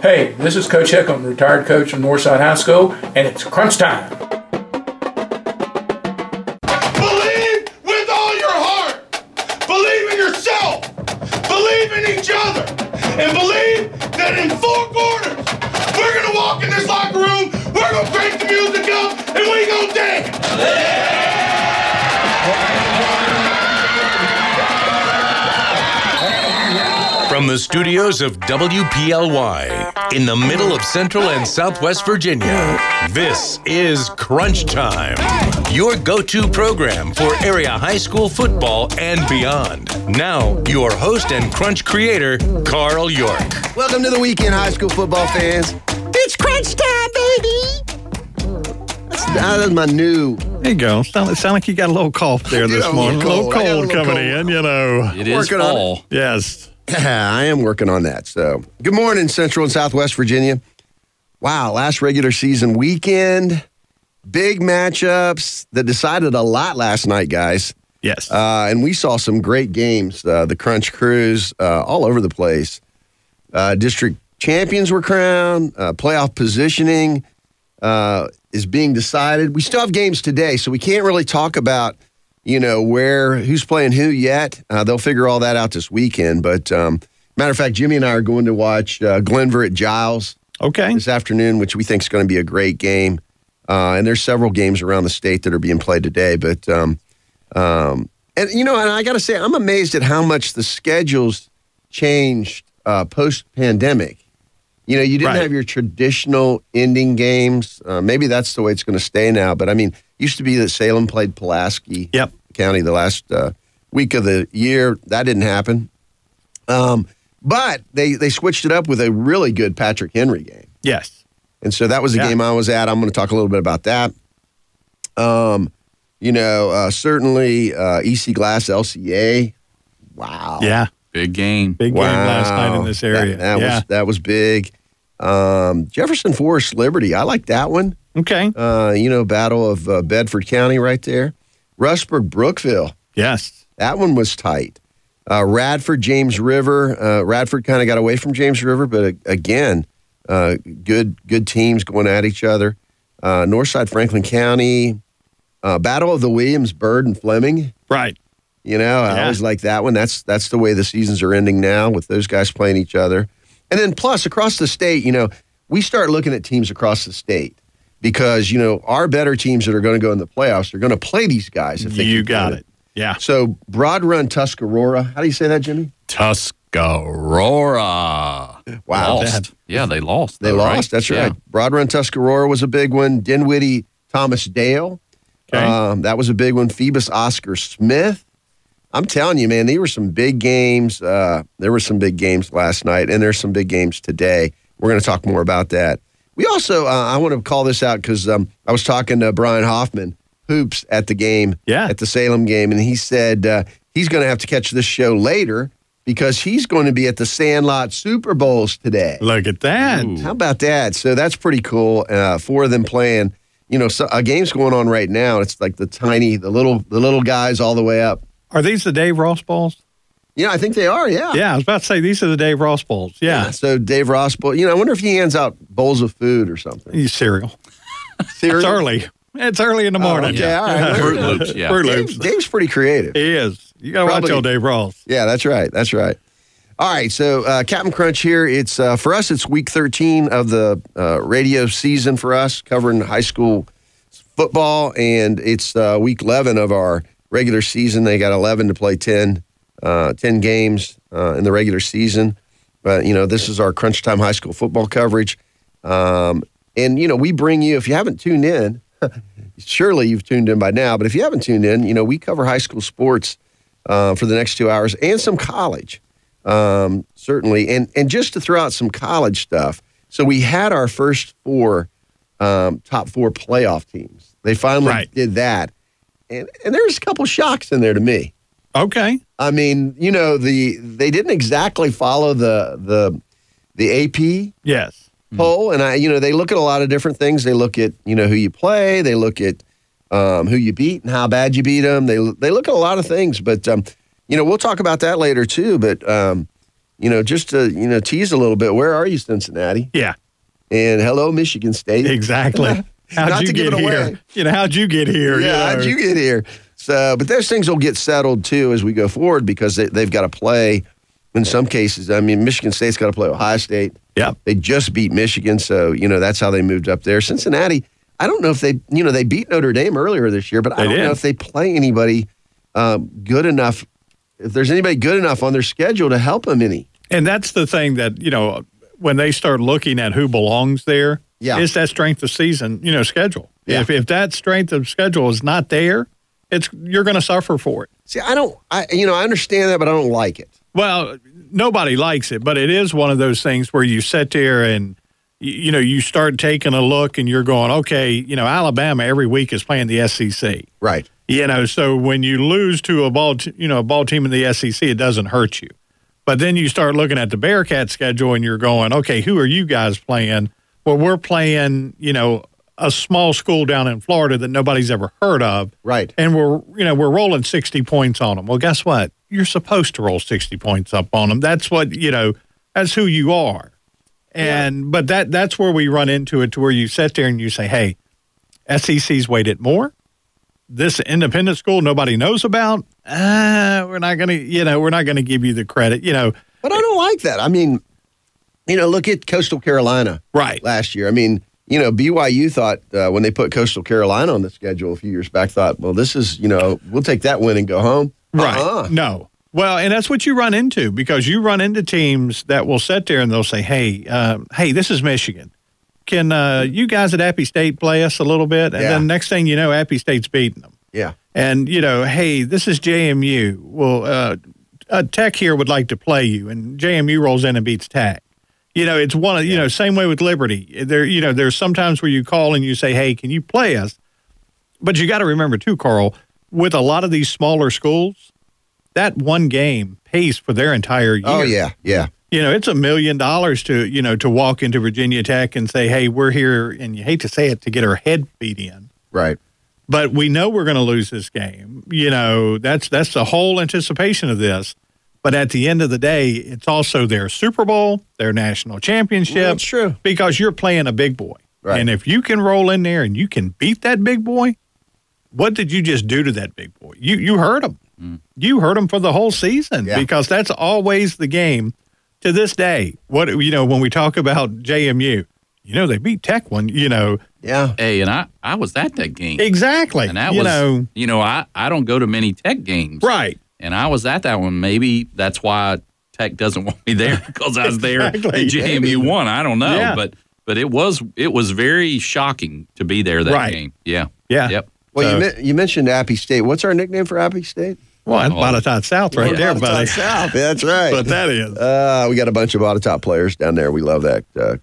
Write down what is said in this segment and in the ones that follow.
Hey, this is Coach Hickam, retired coach from Northside High School, and it's crunch time. Believe with all your heart. Believe in yourself. Believe in each other. And believe that in four quarters, we're going to walk in this locker room, we're going to break the music up, and we're going to dance. Yeah! From the studios of WPLY, in the middle of Central and Southwest Virginia, this is Crunch Time, your go-to program for area high school football and beyond. Now, your host and Crunch creator, Carl York. Welcome to the weekend, high school football fans. It's Crunch Time, baby! That's my new... There you go. Sound like you got a little cough there this morning. A little cold coming in, you know. It is fall. Yes. I am working on that. So, good morning, Central and Southwest Virginia. Wow, last regular season weekend, big matchups that decided a lot last night, guys. Yes. And we saw some great games, the Crunch Crews, all over the place. District champions were crowned. Playoff positioning is being decided. We still have games today, so we can't really talk about who's playing who yet. They'll figure all that out this weekend. But matter of fact, Jimmy and I are going to watch Glenver at Giles this afternoon, which we think is going to be a great game. And there's several games around the state that are being played today. But and I got to say, I'm amazed at how much the schedules changed post-pandemic. You didn't have your traditional ending games. Maybe that's the way it's going to stay now. But, I mean, used to be that Salem played Pulaski County the last week of the year. That didn't happen. But they switched it up with a really good Patrick Henry game. Yes. And so that was the game I was at. I'm going to talk a little bit about that. Certainly EC Glass LCA. Wow. Yeah. Big game. Big game last night in this area. That was big. Jefferson Forest Liberty. I like that one. Okay. Battle of Bedford County right there. Rustburg Brookville. Yes. That one was tight. Radford, James River. Radford kind of got away from James River, but again, good teams going at each other. Northside Franklin County. Battle of the Williams, Byrd and Fleming. Right. I always like that one. That's the way the seasons are ending now, with those guys playing each other. And then plus, across the state, we start looking at teams across the state because, our better teams that are going to go in the playoffs are going to play these guys. If they got it. Yeah. So, Broad Run Tuscarora. How do you say that, Jimmy? Tuscarora. Wow. Lost. Yeah, they lost. Right? That's right. Broad Run Tuscarora was a big one. Dinwiddie Thomas Dale. Okay. That was a big one. Phoebus Oscar Smith. I'm telling you, man, these were some big games. There were some big games last night, and there's some big games today. We're going to talk more about that. We also, I want to call this out because I was talking to Brian Hoffman, Hoops, at the game, at the Salem game, and he said he's going to have to catch this show later because he's going to be at the Sandlot Super Bowls today. Look at that. Ooh. How about that? So that's pretty cool. Four of them playing. A game's going on right now. It's like the little guys all the way up. Are these the Dave Ross balls? Yeah, I think they are, yeah. Yeah, I was about to say, these are the Dave Ross balls, yeah. So Dave Ross bowl. I wonder if he hands out bowls of food or something. He's cereal. Cereal? It's early. It's early in the morning. Okay, all right. Fruit Loops, yeah. Fruit Loops. Dave's pretty creative. He is. You got to watch old Dave Ross. Yeah, that's right. All right, so Captain Crunch here. It's for us, it's week 13 of the radio season for us, covering high school football, and it's week 11 of our regular season. They got 11 to play 10 games in the regular season. But, this is our Crunch Time high school football coverage. We bring you, if you haven't tuned in, surely you've tuned in by now, but if you haven't tuned in, we cover high school sports for the next 2 hours and some college, certainly. And just to throw out some college stuff. So we had our first four top four playoff teams. They finally did that. And there's a couple shocks in there to me. Okay. I mean, they didn't exactly follow the AP poll. And they look at a lot of different things. They look at, who you play. They look at who you beat and how bad you beat them. They look at a lot of things. But, we'll talk about that later too. But you know, just to, you know, tease a little bit, where are you, Cincinnati? Yeah. And hello, Michigan State. Exactly. Not to give it away. You know, how'd you get here? Yeah, how'd you get here? So, but those things will get settled, too, as we go forward because they've got to play in some cases. I mean, Michigan State's got to play Ohio State. Yeah. They just beat Michigan, so, you know, that's how they moved up there. Cincinnati, I don't know if they, you know, they beat Notre Dame earlier this year, but I don't know if they play anybody good enough, if there's anybody good enough on their schedule to help them any. And that's the thing that, you know, when they start looking at who belongs there, is that strength of season, you know, schedule. Yeah. If that strength of schedule is not there, you're going to suffer for it. See, I understand that, but I don't like it. Well, nobody likes it, but it is one of those things where you sit there and, you know, you start taking a look and you're going, okay, you know, Alabama every week is playing the SEC. Right. You know, so when you lose to a ball team in the SEC, it doesn't hurt you. But then you start looking at the Bearcat schedule and you're going, okay, who are you guys playing? Well, we're playing, you know, a small school down in Florida that nobody's ever heard of. Right. And we're rolling 60 points on them. Well, guess what? You're supposed to roll 60 points up on them. That's what, you know, that's who you are. And yeah. But that's where we run into it, to where you sit there and you say, hey, SEC's weighted more. This independent school nobody knows about, we're not going to give you the credit, you know. But I don't like that. I mean, you know, look at Coastal Carolina last year. I mean, you know, BYU thought when they put Coastal Carolina on the schedule a few years back, thought, well, this is, you know, we'll take that win and go home. Right. No. Well, and that's what you run into, because you run into teams that will sit there and they'll say, hey, this is Michigan. Can you guys at Appy State play us a little bit? And then next thing you know, Appy State's beating them. Yeah. And, you know, hey, this is JMU. Well, Tech here would like to play you, and JMU rolls in and beats Tech. You know, it's one of, you know, same way with Liberty. There, you know, there's sometimes where you call and you say, hey, can you play us? But you got to remember, too, Carl, with a lot of these smaller schools, that one game pays for their entire year. Oh, yeah, yeah. You know, it's $1 million to, you know, to walk into Virginia Tech and say, hey, we're here, and you hate to say it, to get our head beat in. Right. But we know we're going to lose this game. You know, that's the whole anticipation of this. But at the end of the day, it's also their Super Bowl, their national championship. Well, that's true. Because you're playing a big boy. Right. And if you can roll in there and you can beat that big boy, what did you just do to that big boy? You hurt him. Mm. You hurt him for the whole season because that's always the game. To this day, what, you know, when we talk about JMU, you know, they beat Tech one, you know. Yeah. Hey, and I was at that game. Exactly. And that was, you know, I don't go to many Tech games. Right. And I was at that one. Maybe that's why Tech doesn't want me there, because I was there and JMU won. I don't know. Yeah. But it was very shocking to be there that game. Yeah. Yeah. Yep. Well, so, you mentioned Appy State. What's our nickname for Appy State? Well, that's Botetourt South right there, buddy. Botetourt South, that's right. But that is. We got a bunch of Botetourt players down there. We love that.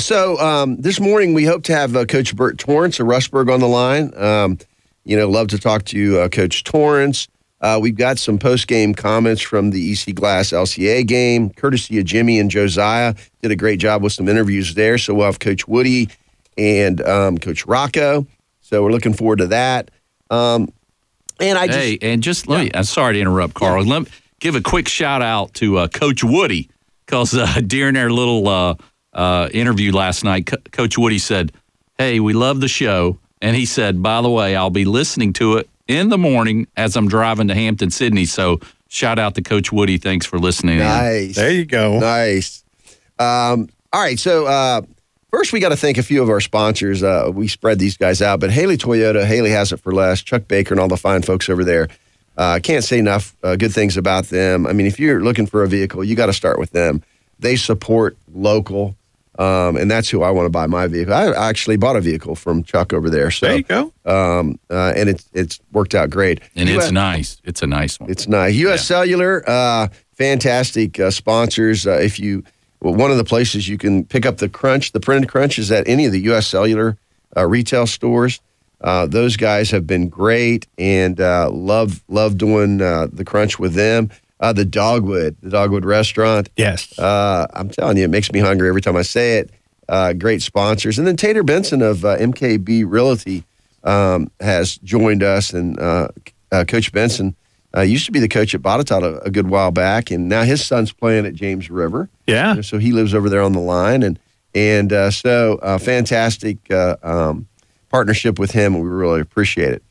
So this morning we hope to have Coach Burt Torrence of Rustburg on the line. You know, love to talk to you, Coach Torrence. We've got some post-game comments from the EC Glass LCA game, courtesy of Jimmy and Josiah. Did a great job with some interviews there. So we'll have Coach Woody and Coach Rocco. So we're looking forward to that. Let me, I'm sorry to interrupt, Carl. Yeah. Let me give a quick shout out to Coach Woody, because during their little interview last night, Coach Woody said, hey, we love the show. And he said, by the way, I'll be listening to it in the morning as I'm driving to Hampton, Sydney. So shout out to Coach Woody. Thanks for listening. Nice. There you go. Nice. All right. So, first, we got to thank a few of our sponsors. We spread these guys out, but Haley Toyota, Haley has it for less, Chuck Baker and all the fine folks over there. I can't say enough good things about them. I mean, if you're looking for a vehicle, you got to start with them. They support local, and that's who I want to buy my vehicle. I actually bought a vehicle from Chuck over there. So, there you go. And it's worked out great. And it's nice. It's a nice one. It's nice. U.S. Cellular, fantastic sponsors. Well, one of the places you can pick up the printed Crunch, is at any of the U.S. Cellular retail stores. Those guys have been great, and love doing the Crunch with them. The Dogwood Restaurant. Yes. I'm telling you, it makes me hungry every time I say it. Great sponsors. And then Tater Benson of MKB Realty has joined us, and Coach Benson used to be the coach at Botetourt a good while back, and now his son's playing at James River. Yeah. You know, so he lives over there on the line, and so fantastic partnership with him, and we really appreciate it.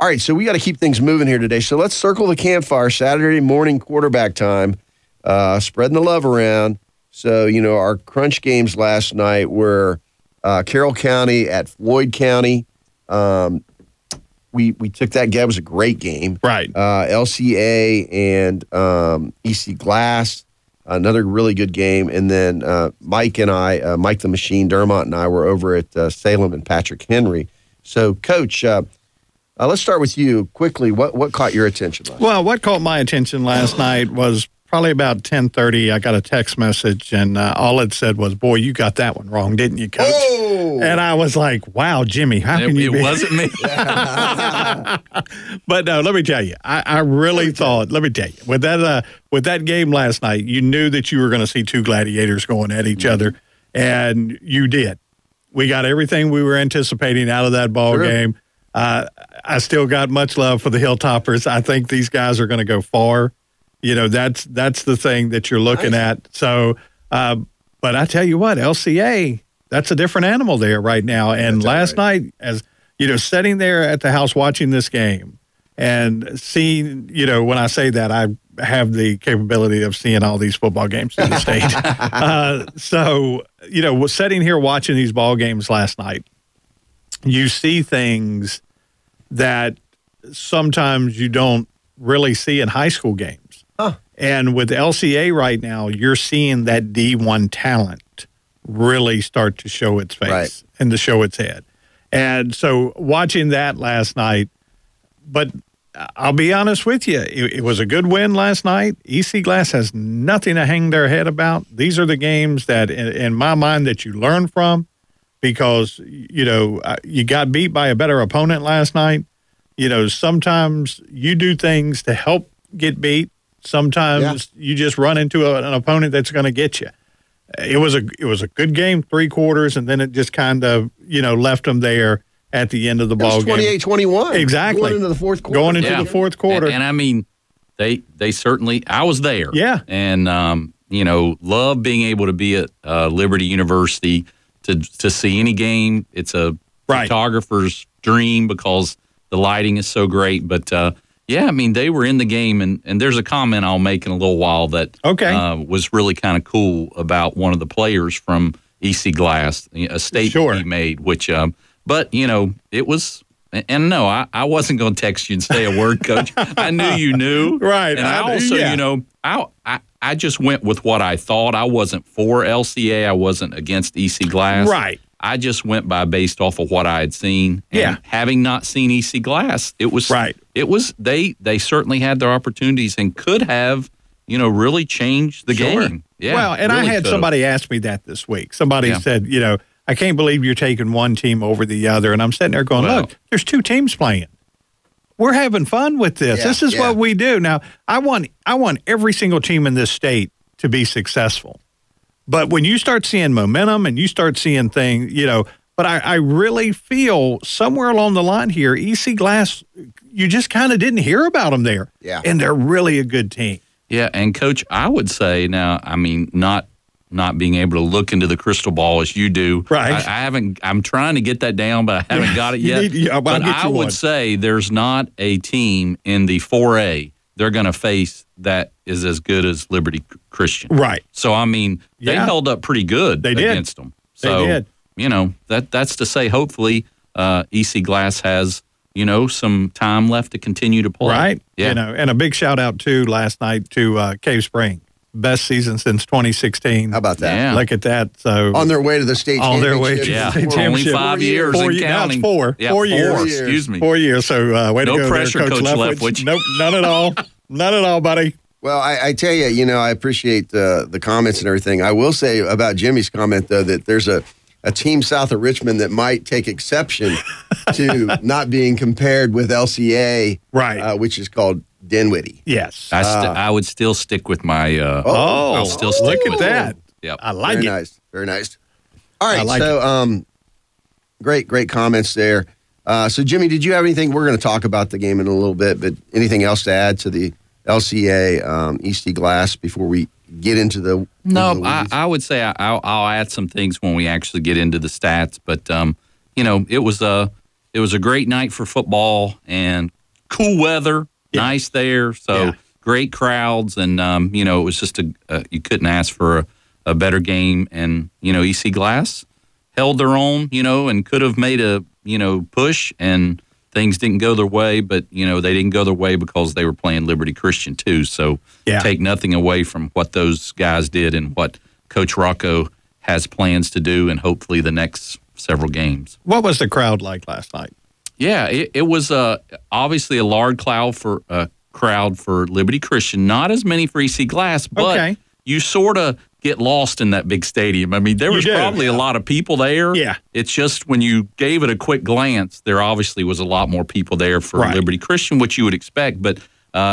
All right, so we got to keep things moving here today. So let's circle the campfire Saturday morning quarterback time, spreading the love around. So, you know, our crunch games last night were Carroll County at Floyd County. We took that game. It was a great game. Right. LCA and EC Glass, another really good game. And then Mike the Machine Dermont and I were over at Salem and Patrick Henry. So, Coach, let's start with you quickly. What caught your attention last night? Well, what caught my attention last night was probably about 10:30. I got a text message, and all it said was, "Boy, you got that one wrong, didn't you, Coach?" Oh. And I was like, "Wow, Jimmy, how can you?" It wasn't me. But no, let me tell you, I really thought. Let me tell you, with that game last night, you knew that you were going to see two gladiators going at each other, and you did. We got everything we were anticipating out of that ball game. I still got much love for the Hilltoppers. I think these guys are going to go far. You know, that's the thing that you're looking at. So, but I tell you what, LCA, that's a different animal there right now. And last night, as you know, sitting there at the house watching this game and seeing, you know, when I say that, I have the capability of seeing all these football games in the state. So, you know, sitting here watching these ball games last night, you see things that sometimes you don't really see in high school games. Huh. And with LCA right now, you're seeing that D1 talent really start to show its face and to show its head. And so watching that last night, but I'll be honest with you, it was a good win last night. EC Glass has nothing to hang their head about. These are the games that, in my mind, that you learn from. Because, you know, you got beat by a better opponent last night. You know, sometimes you do things to help get beat. Sometimes you just run into an opponent that's going to get you. It was a good game, three quarters, and then it just kind of, you know, left them there at the end of the ball game. It was 28-21. Exactly. Going into the fourth quarter. And I mean, they certainly – I was there. Yeah. And, you know, love being able to be at Liberty University – To see any game, it's a photographer's dream because the lighting is so great. But, yeah, I mean, they were in the game, and there's a comment I'll make in a little while that was really kind of cool about one of the players from EC Glass, a statement he made, which but, you know, it was – and, no, I wasn't going to text you and say a word, Coach. I knew you knew. Right. And I also, you know, I just went with what I thought. I wasn't for LCA. I wasn't against EC Glass. Right. I just went based off of what I had seen. And having not seen EC Glass, it was they certainly had their opportunities and could have, you know, really changed the game. Yeah. Well, and really I had somebody ask me that this week. Somebody said, you know, I can't believe you're taking one team over the other. And I'm sitting there going, look, there's two teams playing. We're having fun with this. This is what we do. Now, I want every single team in this state to be successful. But when you start seeing momentum and you start seeing things, you know, but I really feel somewhere along the line here, EC Glass, you just kind of didn't hear about them there. Yeah. And they're really a good team. Yeah, and, Coach, I would say now, I mean, not being able to look into the crystal ball as you do. Right. I haven't. I'm trying to get that down, but I haven't got it yet. But I would say there's not a team in the 4A they're going to face that is as good as Liberty Christian. Right. So, I mean, they held up pretty good against them. So, they did. You know, that's to say hopefully EC Glass has, you know, some time left to continue to play. Right. Yeah. You know, and a big shout-out, too, last night to Cave Spring. Best season since 2016. How about that? Yeah. Look at that. So on their way to the state championship. For only 5 years and counting. No, it's 4. Yeah, 4 years. 4 years. Excuse me. 4 years. So way to go. No pressure, there, Coach Leftwich. Nope, none at all. None at all, buddy. Well, I tell you, you know, I appreciate the comments and everything. I will say about Jimmy's comment, though, that there's a team south of Richmond that might take exception to not being compared with LCA, which is called Dinwiddie. Yes. I would still stick with my I'll still stick with that. Yep. I like it. Very nice. All right. Great comments there. So, Jimmy, did you have anything? We're going to talk about the game in a little bit, but anything else to add to the LCA Eastie Glass before we get into the – No, I would say I'll add some things when we actually get into the stats. But, you know, it was a great night for football and cool weather, nice there. So great crowds. And, you know, it was just you couldn't ask for a better game. And, you know, Eastie Glass held their own, you know, and could have made a, you know, push, and things didn't go their way, but, you know, they didn't go their way because they were playing Liberty Christian too. So take nothing away from what those guys did and what Coach Rocco has plans to do and hopefully the next several games. What was the crowd like last night? Yeah, it was obviously a large crowd for Liberty Christian. Not as many for Eastie Glass, but you sort of get lost in that big stadium. I mean, there was probably a lot of people there. Yeah. It's just when you gave it a quick glance, there obviously was a lot more people there for Liberty Christian, which you would expect, but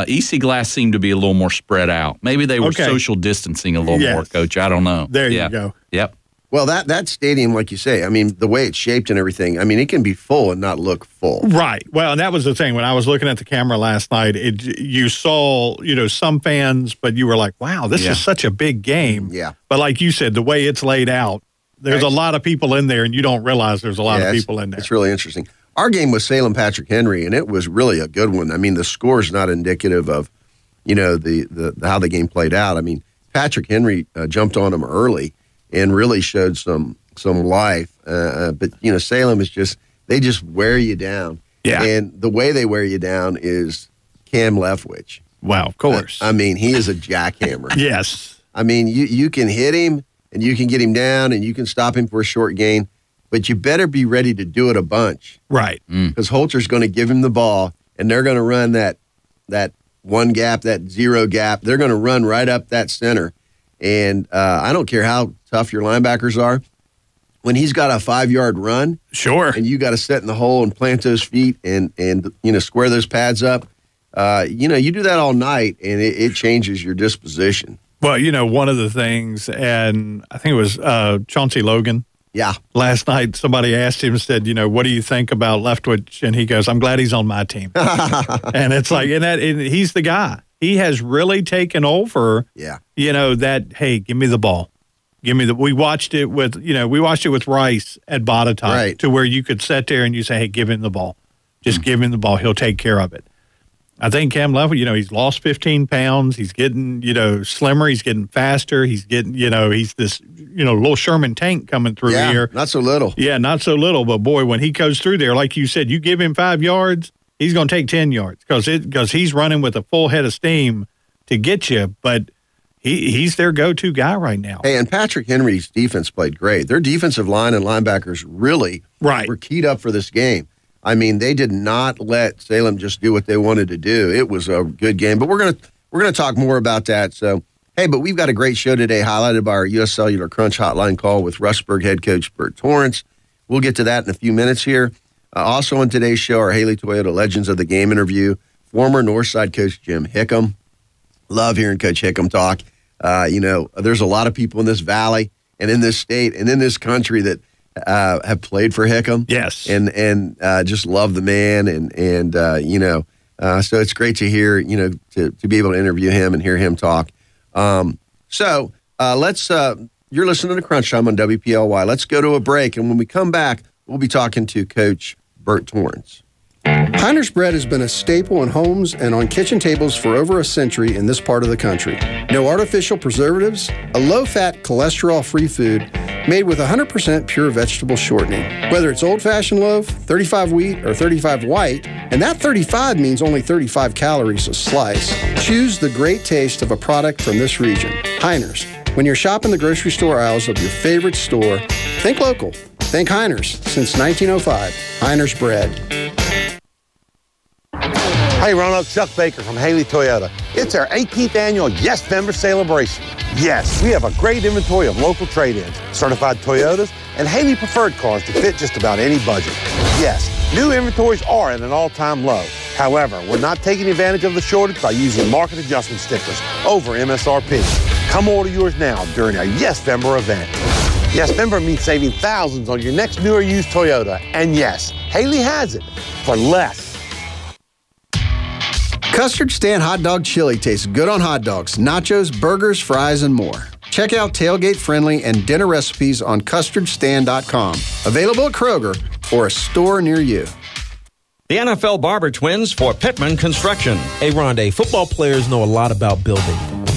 Eastie Glass seemed to be a little more spread out. Maybe they were social distancing a little more, Coach. I don't know. There you go. Yep. Well, that stadium, like you say, I mean, the way it's shaped and everything, I mean, it can be full and not look full. Right. Well, and that was the thing. When I was looking at the camera last night, you saw, you know, some fans, but you were like, wow, this is such a big game. Yeah. But like you said, the way it's laid out, there's a lot of people in there, and you don't realize there's a lot of people in there. It's really interesting. Our game was Salem Patrick Henry, and it was really a good one. I mean, the score's not indicative of, you know, the how the game played out. I mean, Patrick Henry jumped on him early and really showed some life. But, you know, Salem is just, they just wear you down. Yeah. And the way they wear you down is Cam Leftwich. Wow, of course. I mean, he is a jackhammer. Yes. I mean, you can hit him, and you can get him down, and you can stop him for a short gain, but you better be ready to do it a bunch. Right. Because Holter's going to give him the ball, and they're going to run that one gap, that zero gap. They're going to run right up that center. And I don't care how tough your linebackers are. When he's got a 5-yard run, sure, and you got to sit in the hole and plant those feet and you know, square those pads up. You know, you do that all night, and it changes your disposition. Well, you know, one of the things, and I think it was Chauncey Logan. Yeah. Last night, somebody asked him, said, you know, what do you think about Leftwich? And he goes, I'm glad he's on my team. And it's like, and he's the guy. He has really taken over, you know, that, hey, give me the ball. Give me the – we watched it with Rice at Botetourt, right, to where you could sit there and you say, hey, give him the ball. Just give him the ball. He'll take care of it. I think Cam Leftwich, you know, he's lost 15 pounds. He's getting, you know, slimmer. He's getting faster. He's getting, you know, he's this, you know, little Sherman tank coming through here. Yeah, not so little. Yeah, not so little. But, boy, when he goes through there, like you said, you give him 5 yards, he's going to take 10 yards because he's running with a full head of steam to get you, but he's their go-to guy right now. Hey, and Patrick Henry's defense played great. Their defensive line and linebackers really were keyed up for this game. I mean, they did not let Salem just do what they wanted to do. It was a good game, but we're going to talk more about that. So, hey, but we've got a great show today highlighted by our U.S. Cellular Crunch hotline call with Rustburg head coach Burt Torrence. We'll get to that in a few minutes here. Also on today's show, our Haley Toyota Legends of the Game interview, former Northside coach Jim Hickam. Love hearing Coach Hickam talk. You know, there's a lot of people in this valley and in this state and in this country that have played for Hickam. Yes. And just love the man. And you know, so it's great to hear, you know, to be able to interview him and hear him talk. You're listening to Crunch Time on WPLY. Let's go to a break. And when we come back, we'll be talking to Coach Burt Torrence. Heiner's bread has been a staple in homes and on kitchen tables for over a century in this part of the country. No artificial preservatives, a low-fat, cholesterol-free food made with 100% pure vegetable shortening. Whether it's old-fashioned loaf, 35 wheat, or 35 white, and that 35 means only 35 calories a slice, choose the great taste of a product from this region. Heiner's. When you're shopping the grocery store aisles of your favorite store, think local. Think Heiner's. Since 1905, Heiner's Bread. Hey, Roanoke, Chuck Baker from Haley Toyota. It's our 18th annual Yes Member Celebration. Yes, we have a great inventory of local trade-ins, certified Toyotas, and Haley preferred cars to fit just about any budget. Yes, new inventories are at an all-time low. However, we're not taking advantage of the shortage by using market adjustment stickers over MSRP. Come order yours now during our Yes Member event. Yes, member means saving thousands on your next new or used Toyota. And yes, Haley has it for less. Custard Stand Hot Dog Chili tastes good on hot dogs, nachos, burgers, fries, and more. Check out tailgate-friendly and dinner recipes on custardstand.com. Available at Kroger or a store near you. The NFL Barber Twins for Pittman Construction. Hey, Rondé, football players know a lot about building. To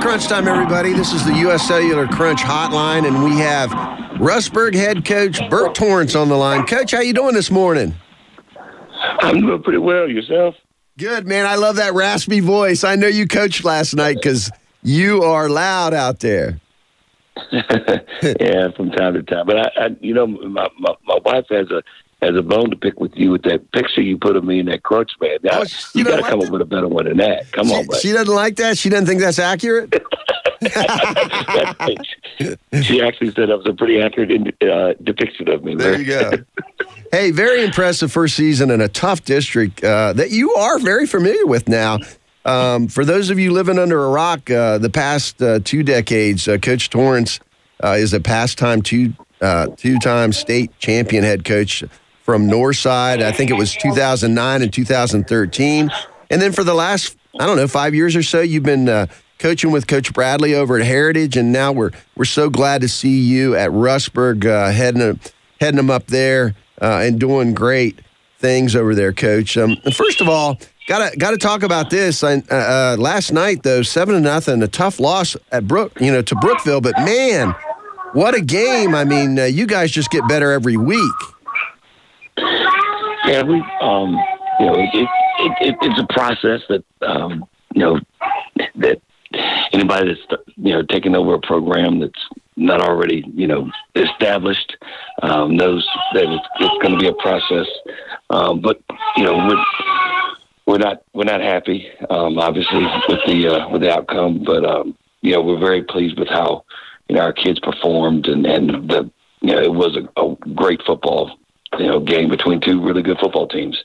Crunch time, everybody. This is the U.S. Cellular Crunch Hotline, and we have Rustburg head coach Burt Torrence on the line. Coach, how you doing this morning? I'm doing pretty well. Yourself? Good, man. I love that raspy voice. I know you coached last night because you are loud out there. Yeah, from time to time. But my wife has a bone to pick with you with that picture you put of me in that crunch, man. Now, you got to come up with a better one than that. Come on, buddy. She doesn't like that? She doesn't think that's accurate? She actually said that was a pretty accurate depiction of me. There you go. Hey, very impressive first season in a tough district that you are very familiar with now. For those of you living under a rock, the past 2 decades, Coach Torrence is a past-time two-time state champion head coach from Northside. I think it was 2009 and 2013. And then for the last, 5 years or so, you've been coaching with Coach Bradley over at Heritage, and now we're so glad to see you at Rustburg, heading them up there and doing great things over there, Coach. And first of all, gotta talk about this. Last night, though, 7-0, a tough loss at to Brookville, but man, what a game. I mean, you guys just get better every week. Yeah, we, it's a process that, that anybody that's, taking over a program that's not already, established, knows that it's going to be a process. But, we're not happy, obviously, with the outcome. But, we're very pleased with how, our kids performed, and it was a great football, game between two really good football teams.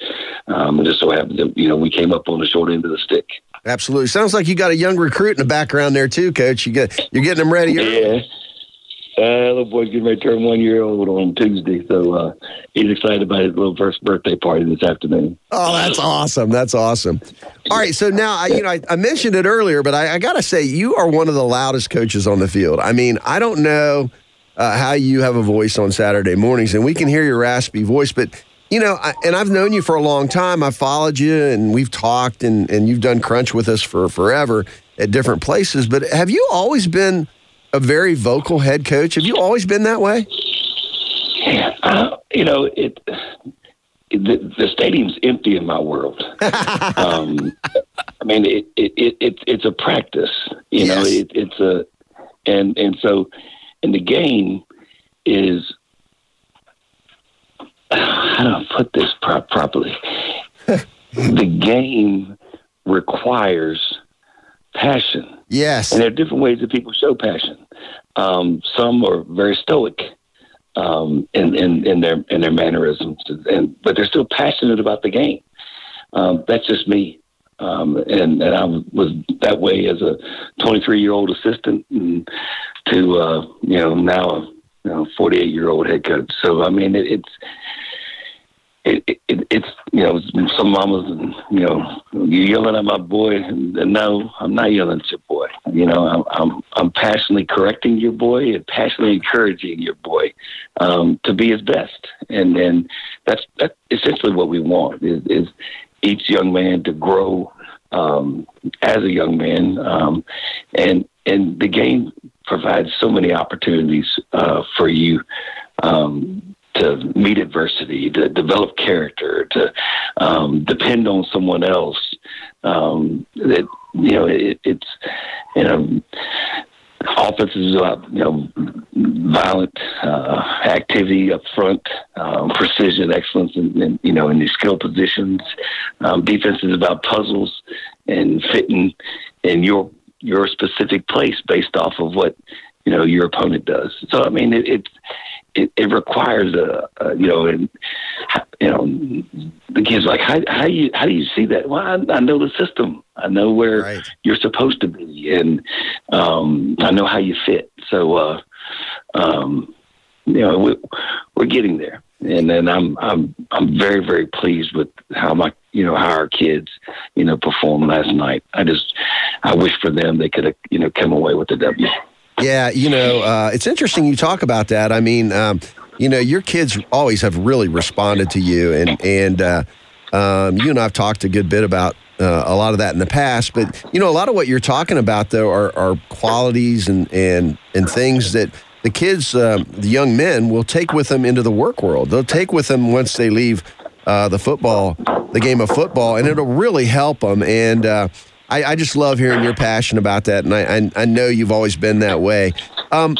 And just so happened that, we came up on the short end of the stick. Absolutely. Sounds like you got a young recruit in the background there too, Coach. You're getting them ready. Yeah. The little boy's getting ready to turn 1 year old on Tuesday, so he's excited about his little first birthday party this afternoon. Oh, that's awesome. That's awesome. All right, so now, I mentioned it earlier, but I got to say, you are one of the loudest coaches on the field. I mean, I don't know how you have a voice on Saturday mornings, and we can hear your raspy voice, but, and I've known you for a long time. I followed you, and we've talked, and you've done Crunch with us for forever at different places, but have you always been a very vocal head coach? Have you always been that way? The stadium's empty in my world. I mean, it's a practice, yes. And the game is, how do I put this properly? The game requires passion. Yes. And there are different ways that people show passion. Some are very stoic in their mannerisms, but they're still passionate about the game. That's just me. And I was that way as a 23-year-old assistant to, now a 48-year-old head coach. So, I mean, it's some mamas you're yelling at my boy, and no, I'm not yelling at your boy. I'm passionately correcting your boy and passionately encouraging your boy to be his best, and that's essentially what we want is each young man to grow as a young man, and the game provides so many opportunities for you. To meet adversity, to develop character, to depend on someone else. Offense is about violent activity up front, precision, excellence, in your skill positions. Defense is about puzzles and fitting in your specific place based off of what your opponent does. So I mean it requires the kids like how do you see that? Well, I know the system. I know where right. You're supposed to be, and I know how you fit. So we're getting there, and then I'm very very pleased with how how our kids performed last night. I wish for them they could have come away with the W. Yeah, it's interesting you talk about that. I mean, your kids always have really responded to you, and you and I have talked a good bit about a lot of that in the past. But a lot of what you're talking about though are qualities and things that the kids, the young men, will take with them into the work world. They'll take with them once they leave the game of football, and it'll really help them. And I just love hearing your passion about that, and I know you've always been that way. But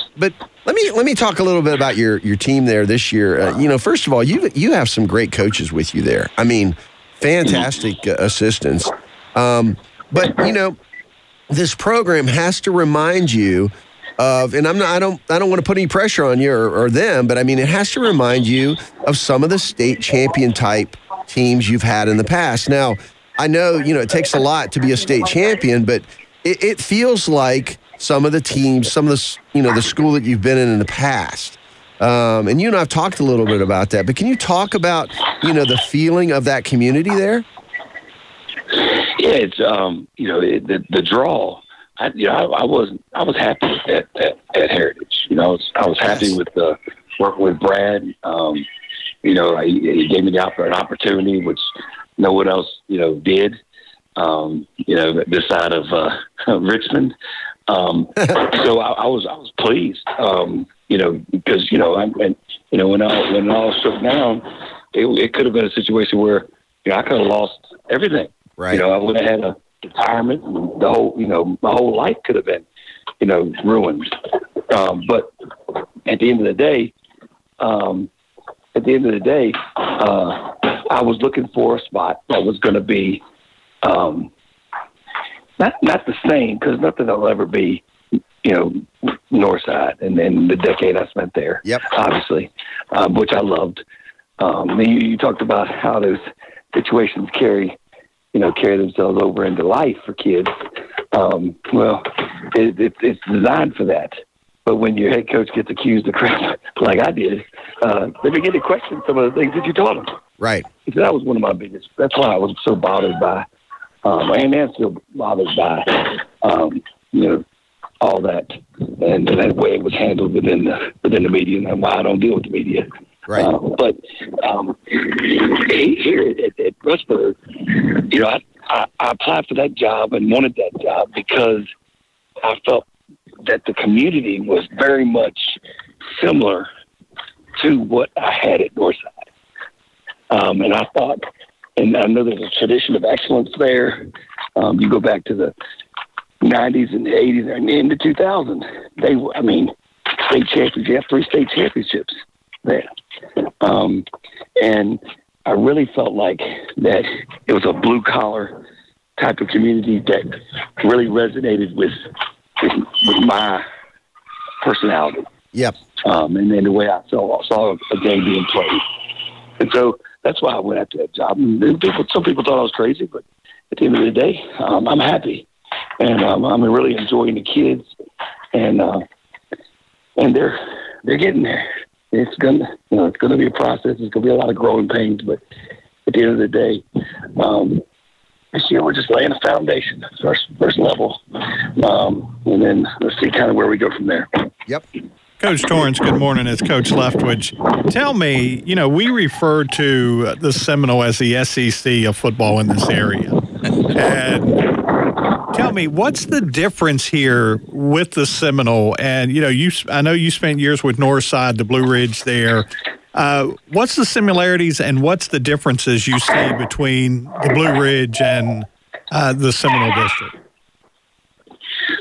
let me talk a little bit about your team there this year. First of all, you have some great coaches with you there. I mean, fantastic assistants. But this program has to remind you of, and I don't want to put any pressure on you or them, but I mean, it has to remind you of some of the state champion type teams you've had in the past. Now, I know, it takes a lot to be a state champion, but it feels like some of the teams, some of the, the school that you've been in the past. And you and I have talked a little bit about that, but can you talk about, the feeling of that community there? Yeah, it's, the draw. I was happy at Heritage. I was happy with working with Brad. He gave me an opportunity, which no one else, did, this side of Richmond. So I was pleased, because when it all shook down, it could have been a situation where I could have lost everything. Right. I would have had a retirement. And the whole, my whole life could have been, ruined. But at the end of the day, I was looking for a spot that was going to be not the same, because nothing will ever be, Northside, and then the decade I spent there, yep. Obviously, which I loved. You talked about how those situations carry themselves over into life for kids. Well, it's designed for that. But when your head coach gets accused of crap, like I did, they begin to question some of the things that you taught them. Right. So that was one of my biggest. That's why I was so bothered by, and I'm still bothered by, all that, and that way it was handled within the media, and why I don't deal with the media. Right. But here at Brushburg, I applied for that job and wanted that job because I felt that the community was very much similar to what I had at Northside. And I thought, and I know there's a tradition of excellence there. You go back to the 90s and the 80s and into 2000. State champions. You have 3 state championships there. And I really felt like that it was a blue collar type of community that really resonated with my personality. Yep. And then the way I saw a game being played. And so that's why I went after that job. And some people thought I was crazy, but at the end of the day, I'm happy. And I'm really enjoying the kids. And they're getting there. It's gonna be a process. It's gonna be a lot of growing pains, but at the end of the day, this year we're just laying a foundation, first level, and then let's see kind of where we go from there. Yep. Coach Torrence, good morning. It's Coach Leftwich. Tell me, we refer to the Seminole as the SEC of football in this area. And tell me, what's the difference here with the Seminole? And, I know you spent years with Northside, the Blue Ridge there. What's the similarities and what's the differences you see between the Blue Ridge and the Seminole District?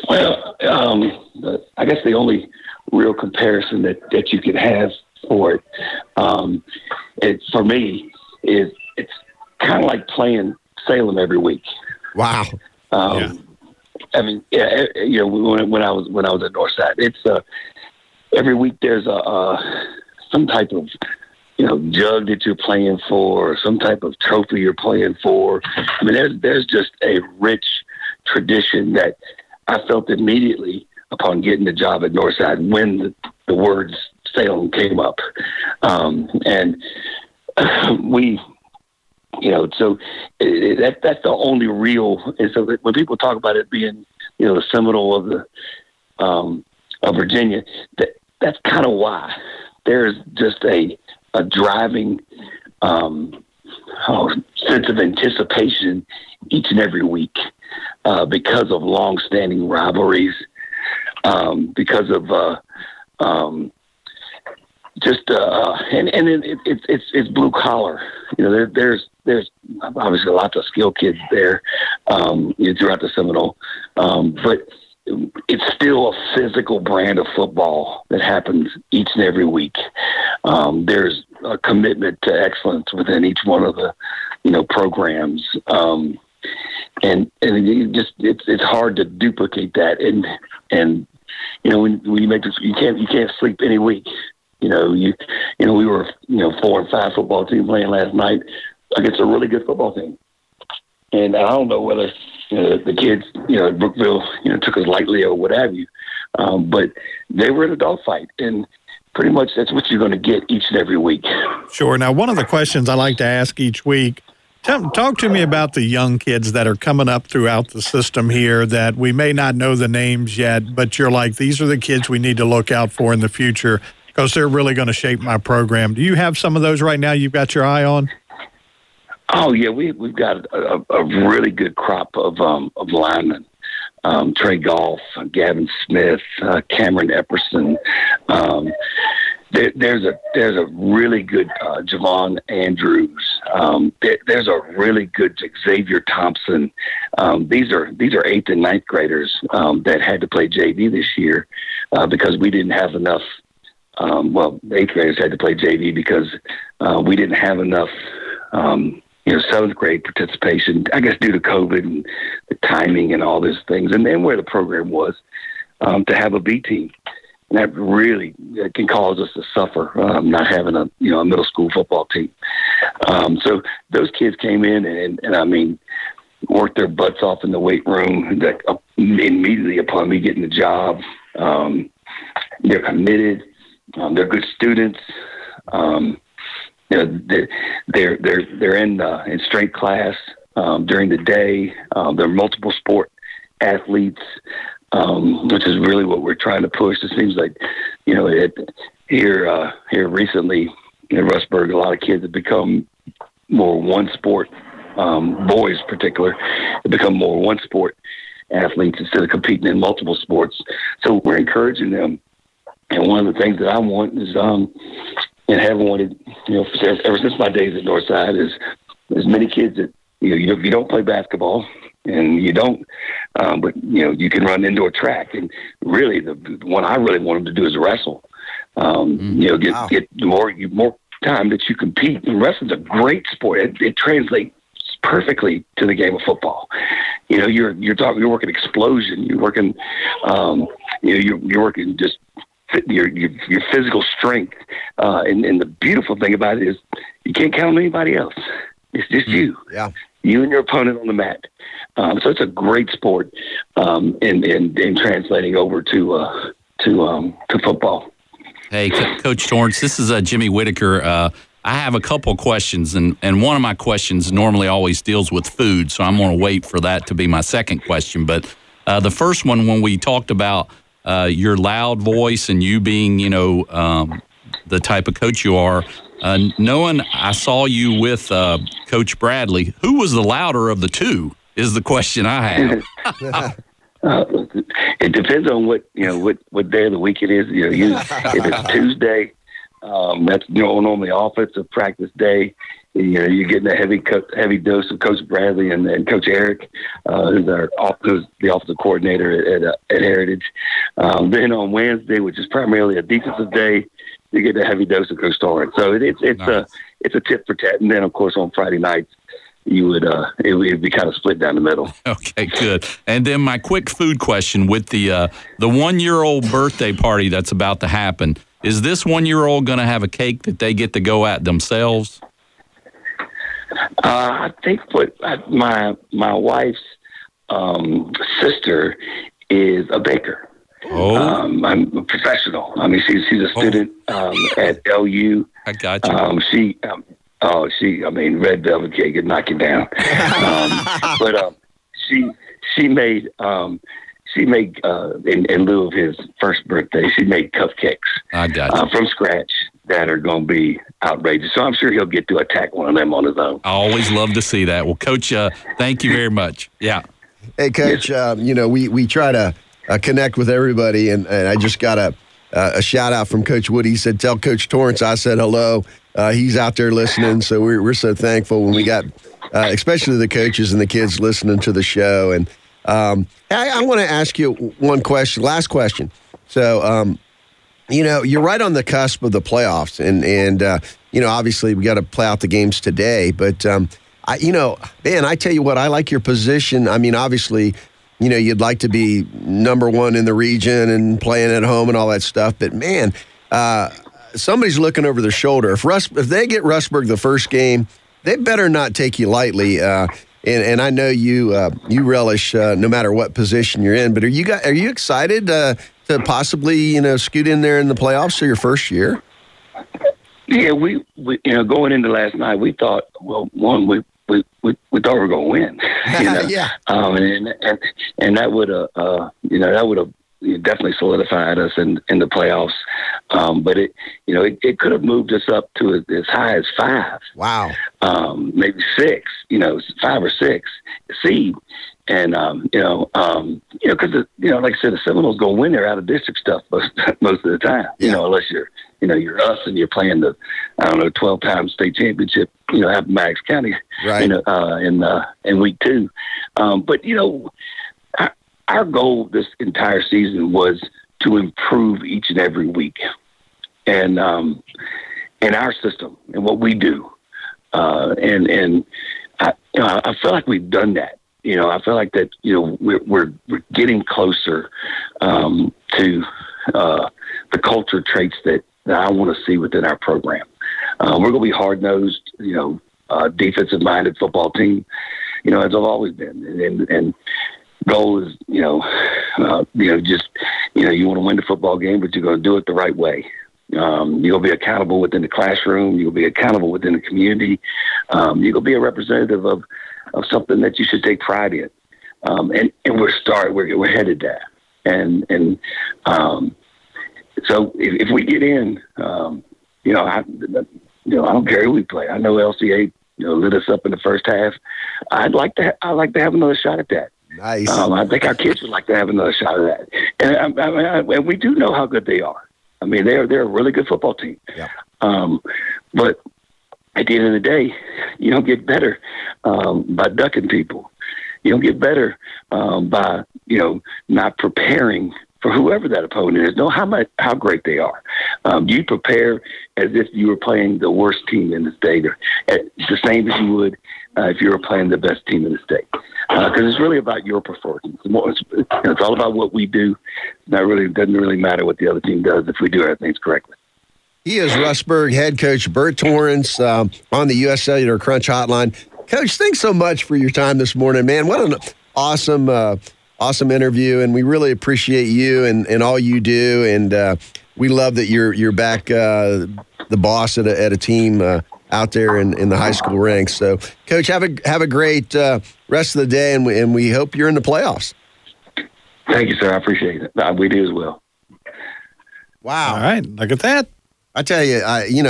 Well, I guess the only real comparison that you could have for it, for me, it's kind of like playing Salem every week. Wow. When I was at Northside, it's every week there's some type of jug that you're playing for, or some type of trophy you're playing for. I mean, there's just a rich tradition that I felt immediately upon getting the job at Northside when the words Salem came up. And we, so that's the only real, and so when people talk about it being, the Seminole of the, of Virginia, that's kind of why. There's just a driving, sense of anticipation each and every week, because of long-standing rivalries, because of and then it's blue collar. There's obviously lots of skilled kids there throughout the Seminole, but it's still a physical brand of football that happens each and every week. There's a commitment to excellence within each one of the, programs. And you just, it's hard to duplicate that. And when you make this, you can't sleep any week. We were, 4 and 5 football team playing last night against a really good football team. And I don't know whether the kids, at Brookville, took us lightly or what have you, but they were in a dogfight, and pretty much that's what you're going to get each and every week. Sure. Now, one of the questions I like to ask each week, talk to me about the young kids that are coming up throughout the system here that we may not know the names yet, but you're like, these are the kids we need to look out for in the future because they're really going to shape my program. Do you have some of those right now you've got your eye on? Oh yeah, we've got a really good crop of linemen. Trey Goff, Gavin Smith, Cameron Epperson. There's a really good Javon Andrews. There's a really good Xavier Thompson. These are 8th and 9th graders that had to play JV this year because we didn't have enough. The 8th graders had to play JV because we didn't have enough. 7th grade participation, I guess due to COVID and the timing and all these things, and then where the program was, to have a B team. And that really can cause us to suffer, not having a middle school football team. So those kids came in and worked their butts off in the weight room immediately upon me getting the job. They're committed. They're good students. They're in strength class during the day. They're multiple sport athletes, which is really what we're trying to push. It seems like, here recently in Rustburg, a lot of kids have become more one sport. Boys, in particular, have become more one sport athletes instead of competing in multiple sports. So we're encouraging them. And one of the things that I want is, and have wanted, ever since my days at Northside, is as many kids that, if you don't play basketball and you don't, but you can run indoor track. And really, the one I really want them to do is wrestle. Get more time that you compete. And wrestling's a great sport. It translates perfectly to the game of football. You're working explosion. You're working, you're working just. Your physical strength, and the beautiful thing about it is you can't count on anybody else. It's just you, you and your opponent on the mat. So it's a great sport, in translating over to football. Hey, Coach Torrance, this is Jimmy Whitaker. I have a couple questions, and one of my questions normally always deals with food, so I'm going to wait for that to be my second question. But the first one, when we talked about your loud voice and you being, the type of coach you are, knowing I saw you with Coach Bradley, who was the louder of the two is the question I have. It depends on what day of the week it is. If it's Tuesday, that's normally offensive practice day. You're getting a heavy dose of Coach Bradley and Coach Eric, who's the offensive coordinator at Heritage. Then on Wednesday, which is primarily a defensive day, you get a heavy dose of Coach Torrance. So it's nice. It's a tit for tat. And then, of course, on Friday nights, you would it would be kind of split down the middle. Okay, good. And then my quick food question with the 1-year-old birthday party that's about to happen. Is this 1-year-old going to have a cake that they get to go at themselves? I think what my wife's sister is a baker. Oh, I'm a professional. I mean, she's a student at LU. I got you. Red velvet cake and knock it down. She made in lieu of his first birthday, she made cupcakes. I got you. From scratch. That are going to be outrageous. So I'm sure he'll get to attack one of them on his own. I always love to see that. Well, Coach, thank you very much. Yeah. Hey, Coach, we try to connect with everybody, and I just got a shout-out from Coach Woody. He said, tell Coach Torrance I said hello. He's out there listening, so we're so thankful when we got, especially the coaches and the kids listening to the show. And I want to ask you one question, last question. So, you're right on the cusp of the playoffs, and obviously we got to play out the games today. But I tell you what, I like your position. I mean, obviously, you'd like to be number one in the region and playing at home and all that stuff. But man, somebody's looking over their shoulder. If they get Rustburg the first game, they better not take you lightly. And I know you relish no matter what position you're in. But are you excited? To possibly, scoot in there in the playoffs for your first year? Yeah, we going into last night, we thought, well, one, we thought we were going to win. Yeah. And that would have, definitely solidified us in the playoffs. But it could have moved us up to as high as 5. Wow. Maybe 6. 5 or 6 seed. And, because, like I said, the Seminoles go win their out-of-district stuff most of the time, unless you're us and you're playing the, 12-time state championship, at Appomattox County, right. In week 2. But, our goal this entire season was to improve each and every week in our system and what we do. I feel like we've done that. I feel like that. We're getting closer to the culture traits that I want to see within our program. We're going to be hard-nosed, defensive-minded football team. As I've always been, and goal is just you want to win the football game, but you're going to do it the right way. You'll be accountable within the classroom. You'll be accountable within the community. You'll be a representative of something that you should take pride in. And we're headed there. So if we get in, I don't care who we play. I know LCA, lit us up in the first half. I'd like to have another shot at that. Nice. I think our kids would like to have another shot at that. And we do know how good they are. I mean, they're a really good football team. Yeah. But at the end of the day, you don't get better by ducking people. You don't get better by not preparing for whoever that opponent is. Know how great they are. You prepare as if you were playing the worst team in the state, or the same as you would if you were playing the best team in the state. Because it's really about your performance. It's all about what we do. It doesn't really matter what the other team does if we do our things correctly. He is Rustburg head coach Burt Torrence on the U.S. Cellular Crunch Hotline. Coach, thanks so much for your time this morning, man. What an awesome interview, and we really appreciate you and all you do. And we love that you're back, the boss at a team out there in the high school ranks. So, Coach, have a great rest of the day, and we hope you're in the playoffs. Thank you, sir. I appreciate it. We do as well. Wow! All right, look at that. I tell you,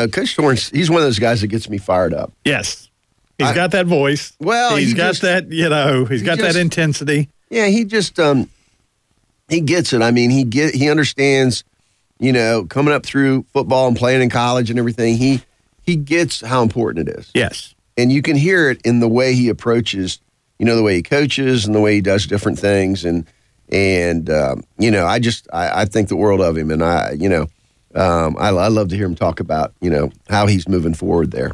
Coach Torrence, he's one of those guys that gets me fired up. Yes. He's got that voice. Well, he's got that intensity. Yeah, he just he gets it. I mean, he understands, coming up through football and playing in college and everything. He gets how important it is. Yes. And you can hear it in the way he approaches, the way he coaches and the way he does different things I think the world of him, and I love to hear him talk about, how he's moving forward there.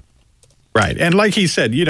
Right. And like he said, we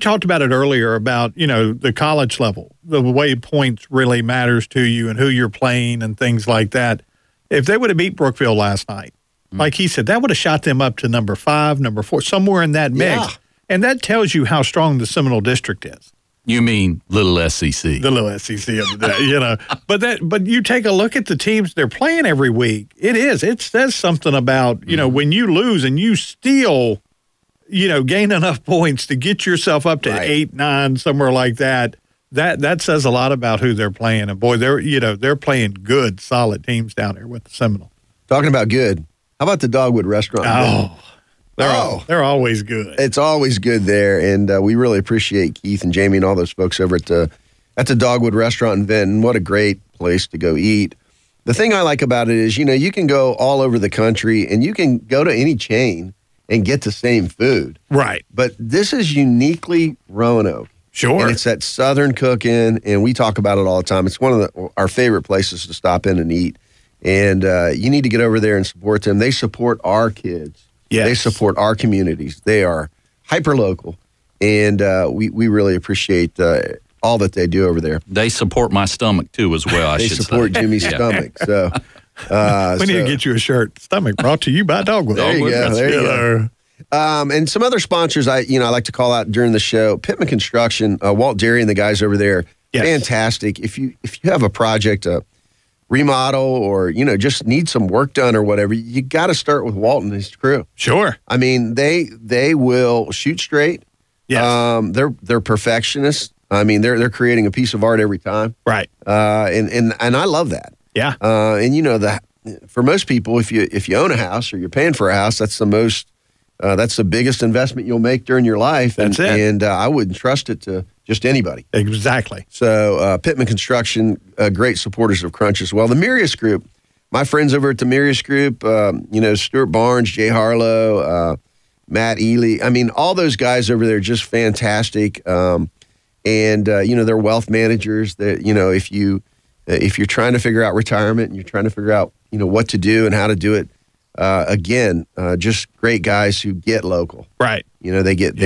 talked about it earlier about, the college level, the way points really matters to you and who you're playing and things like that. If they would have beat Brookville last night, like he said, that would have shot them up to number 5, number 4, somewhere in that mix. Yeah. And that tells you how strong the Seminole District is. You mean little SEC. The little SEC of the day, But you take a look at the teams they're playing every week. It says something about, when you lose and you still, gain enough points to get yourself up to 8, 9, somewhere like that. That says a lot about who they're playing. And boy, they're playing good, solid teams down there with the Seminole. Talking about good, how about the Dogwood Restaurant? Oh. They're always good. It's always good there, and we really appreciate Keith and Jamie and all those folks over at the Dogwood Restaurant in Benton. What a great place to go eat. The thing I like about it is, you can go all over the country, and you can go to any chain and get the same food. Right. But this is uniquely Roanoke. Sure. And it's that Southern cooking, and we talk about it all the time. It's one of our favorite places to stop in and eat, and you need to get over there and support them. They support our kids. Yes. They support our communities. They are hyper-local, and we really appreciate all that they do over there. They support my stomach, too, as well, I should say. They support Jimmy's stomach. So we need to get you a shirt. Stomach brought to you by Dogwood. There you go. And some other sponsors I like to call out during the show. Pittman Construction, Walt Deary and the guys over there, yes. Fantastic. If you have a project, remodel or, just need some work done or whatever, you got to start with Walt and his crew. Sure. I mean, they will shoot straight. Yes. They're perfectionists. I mean, they're creating a piece of art every time. Right. And I love that. Yeah. That for most people, if you own a house or you're paying for a house, that's the most, that's the biggest investment you'll make during your life. That's it. And I wouldn't trust it to just anybody. Exactly. So Pittman Construction, great supporters of Crunch as well. The Mirius Group, my friends over at the Mirius Group, Stuart Barnes, Jay Harlow, Matt Ely. I mean, all those guys over there are just fantastic. They're wealth managers. That if you're trying to figure out retirement and you're trying to figure out, what to do and how to do it, just great guys who get local. Right. They get,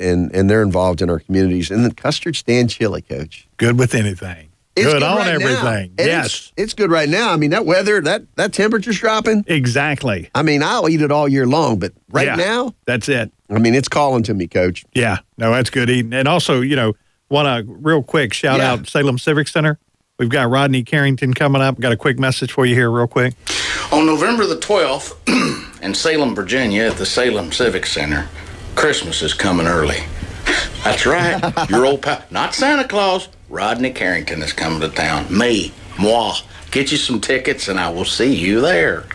and they're involved in our communities. And then Custard Stand Chili, Coach. Good with anything. It's good on right everything. Yes. It's good right now. I mean, that weather, that temperature's dropping. Exactly. I mean, I'll eat it all year long, but right now. That's it. I mean, it's calling to me, Coach. Yeah. No, that's good eating. And also, want to real quick shout out Salem Civic Center. We've got Rodney Carrington coming up. Got a quick message for you here real quick. On November the 12th in Salem, Virginia, at the Salem Civic Center, Christmas is coming early. That's right. Your old pal, not Santa Claus, Rodney Carrington is coming to town. Me, moi. Get you some tickets, and I will see you there.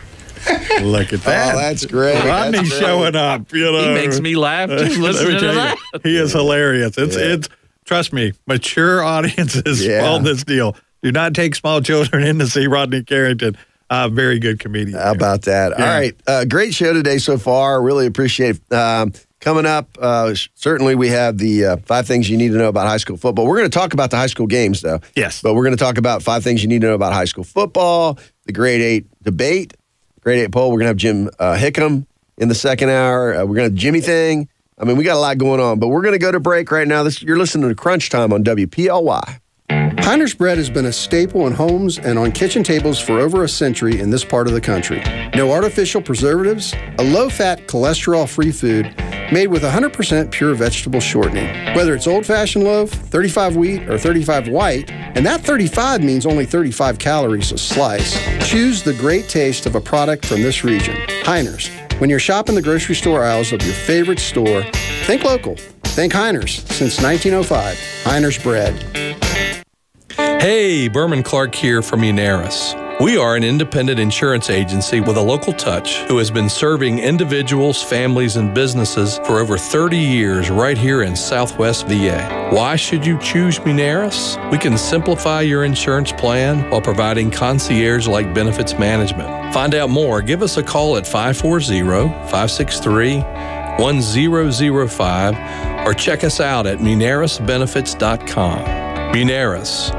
Look at that. Oh, that's great. Rodney's showing up. You know. He makes me laugh just listening to that. He is hilarious. It's trust me, mature audiences on this deal. Do not take small children in to see Rodney Carrington. Very good comedian. How about that? Yeah. All right. Great show today so far. Really appreciate it. Coming up, certainly we have the 5 things you need to know about high school football. We're going to talk about the high school games, though. Yes. But we're going to talk about 5 things you need to know about high school football, the grade 8 debate, grade 8 poll. We're going to have Jim Hickam in the second hour. We're going to have Jimmy Thing. I mean, we got a lot going on, but we're going to go to break right now. You're listening to Crunch Time on WPLY. Heiner's bread has been a staple in homes and on kitchen tables for over a century in this part of the country. No artificial preservatives, a low-fat, cholesterol-free food made with 100% pure vegetable shortening. Whether it's old-fashioned loaf, 35 wheat, or 35 white, and that 35 means only 35 calories a slice, choose the great taste of a product from this region. Heiner's. When you're shopping the grocery store aisles of your favorite store, think local. Think Heiner's. Since 1905, Heiner's bread. Hey, Berman Clark here from Unaris. We are an independent insurance agency with a local touch who has been serving individuals, families, and businesses for over 30 years right here in Southwest VA. Why should you choose Munaris? We can simplify your insurance plan while providing concierge-like benefits management. Find out more. Give us a call at 540-563-1005 or check us out at munarisbenefits.com. Munaris.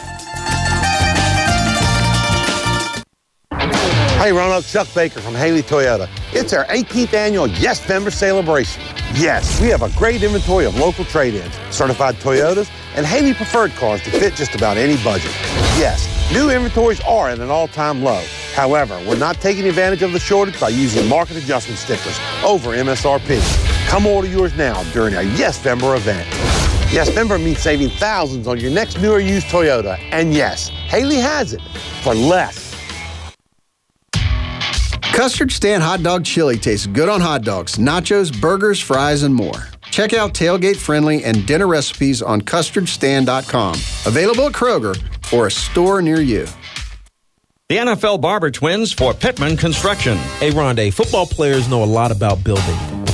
Hey, Roanoke, Chuck Baker from Haley Toyota. It's our 18th annual Yes Member Celebration. Yes, we have a great inventory of local trade-ins, certified Toyotas, and Haley preferred cars to fit just about any budget. Yes, new inventories are at an all-time low. However, we're not taking advantage of the shortage by using market adjustment stickers over MSRP. Come order yours now during our Yes Member event. Yes Member means saving thousands on your next new or used Toyota. And yes, Haley has it for less. Custard Stand Hot Dog Chili tastes good on hot dogs, nachos, burgers, fries, and more. Check out tailgate-friendly and dinner recipes on custardstand.com. Available at Kroger or a store near you. The NFL Barber Twins for Pittman Construction. Hey, Rondé, football players know a lot about building. To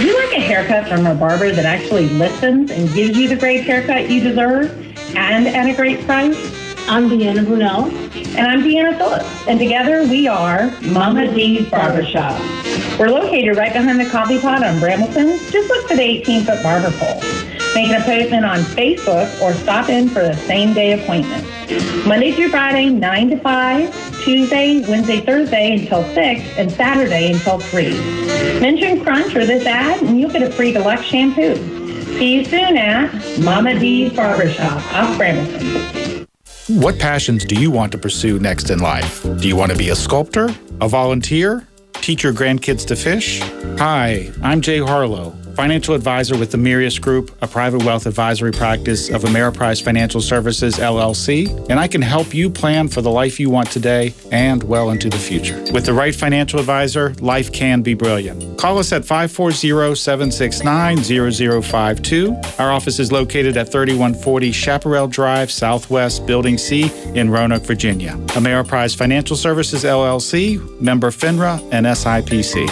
you like a haircut from a barber that actually listens and gives you the great haircut you deserve and at a great price? I'm Deanna Brunel. And I'm Deanna Phillips. And together we are Mama D's Barbershop. We're located right behind the coffee pot on Brambleton. Just look for the 18-foot barber pole. Make an appointment on Facebook or stop in for the same-day appointment. Monday through Friday, 9 to 5, Tuesday, Wednesday, Thursday until 6, and Saturday until 3. Mention Crunch or this ad, and you'll get a free deluxe shampoo. See you soon at Mama D's Barbershop off Brambleton. What passions do you want to pursue next in life? Do you want to be a sculptor? A volunteer? Teach your grandkids to fish? Hi, I'm Jay Harlow. Financial advisor with the Mirius Group, a private wealth advisory practice of Ameriprise Financial Services, LLC, and I can help you plan for the life you want today and well into the future. With the right financial advisor, life can be brilliant. Call us at 540-769-0052. Our office is located at 3140 Chaparral Drive, Southwest, Building C in Roanoke, Virginia. Ameriprise Financial Services, LLC, member FINRA and SIPC.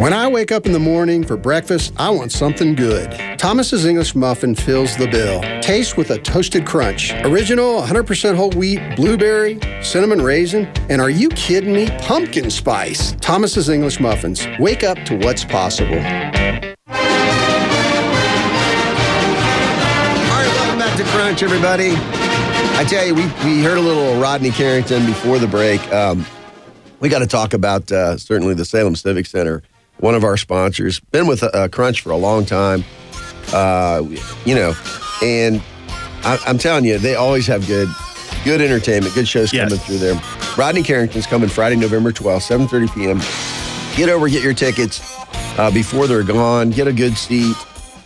When I wake up in the morning for breakfast, I want something good. Thomas's English Muffin fills the bill. Taste with a toasted crunch. Original, 100% whole wheat, blueberry, cinnamon raisin, and are you kidding me? Pumpkin spice. Thomas's English Muffins. Wake up to what's possible. All right, welcome back to Crunch, everybody. I tell you, we heard a little Rodney Carrington before the break. We got to talk about certainly the Salem Civic Center. One of our sponsors, been with Crunch for a long time, and I'm telling you, they always have good entertainment, good shows coming through there. Rodney Carrington's coming Friday, November 12th, 7:30 p.m. Get over, get your tickets before they're gone. Get a good seat.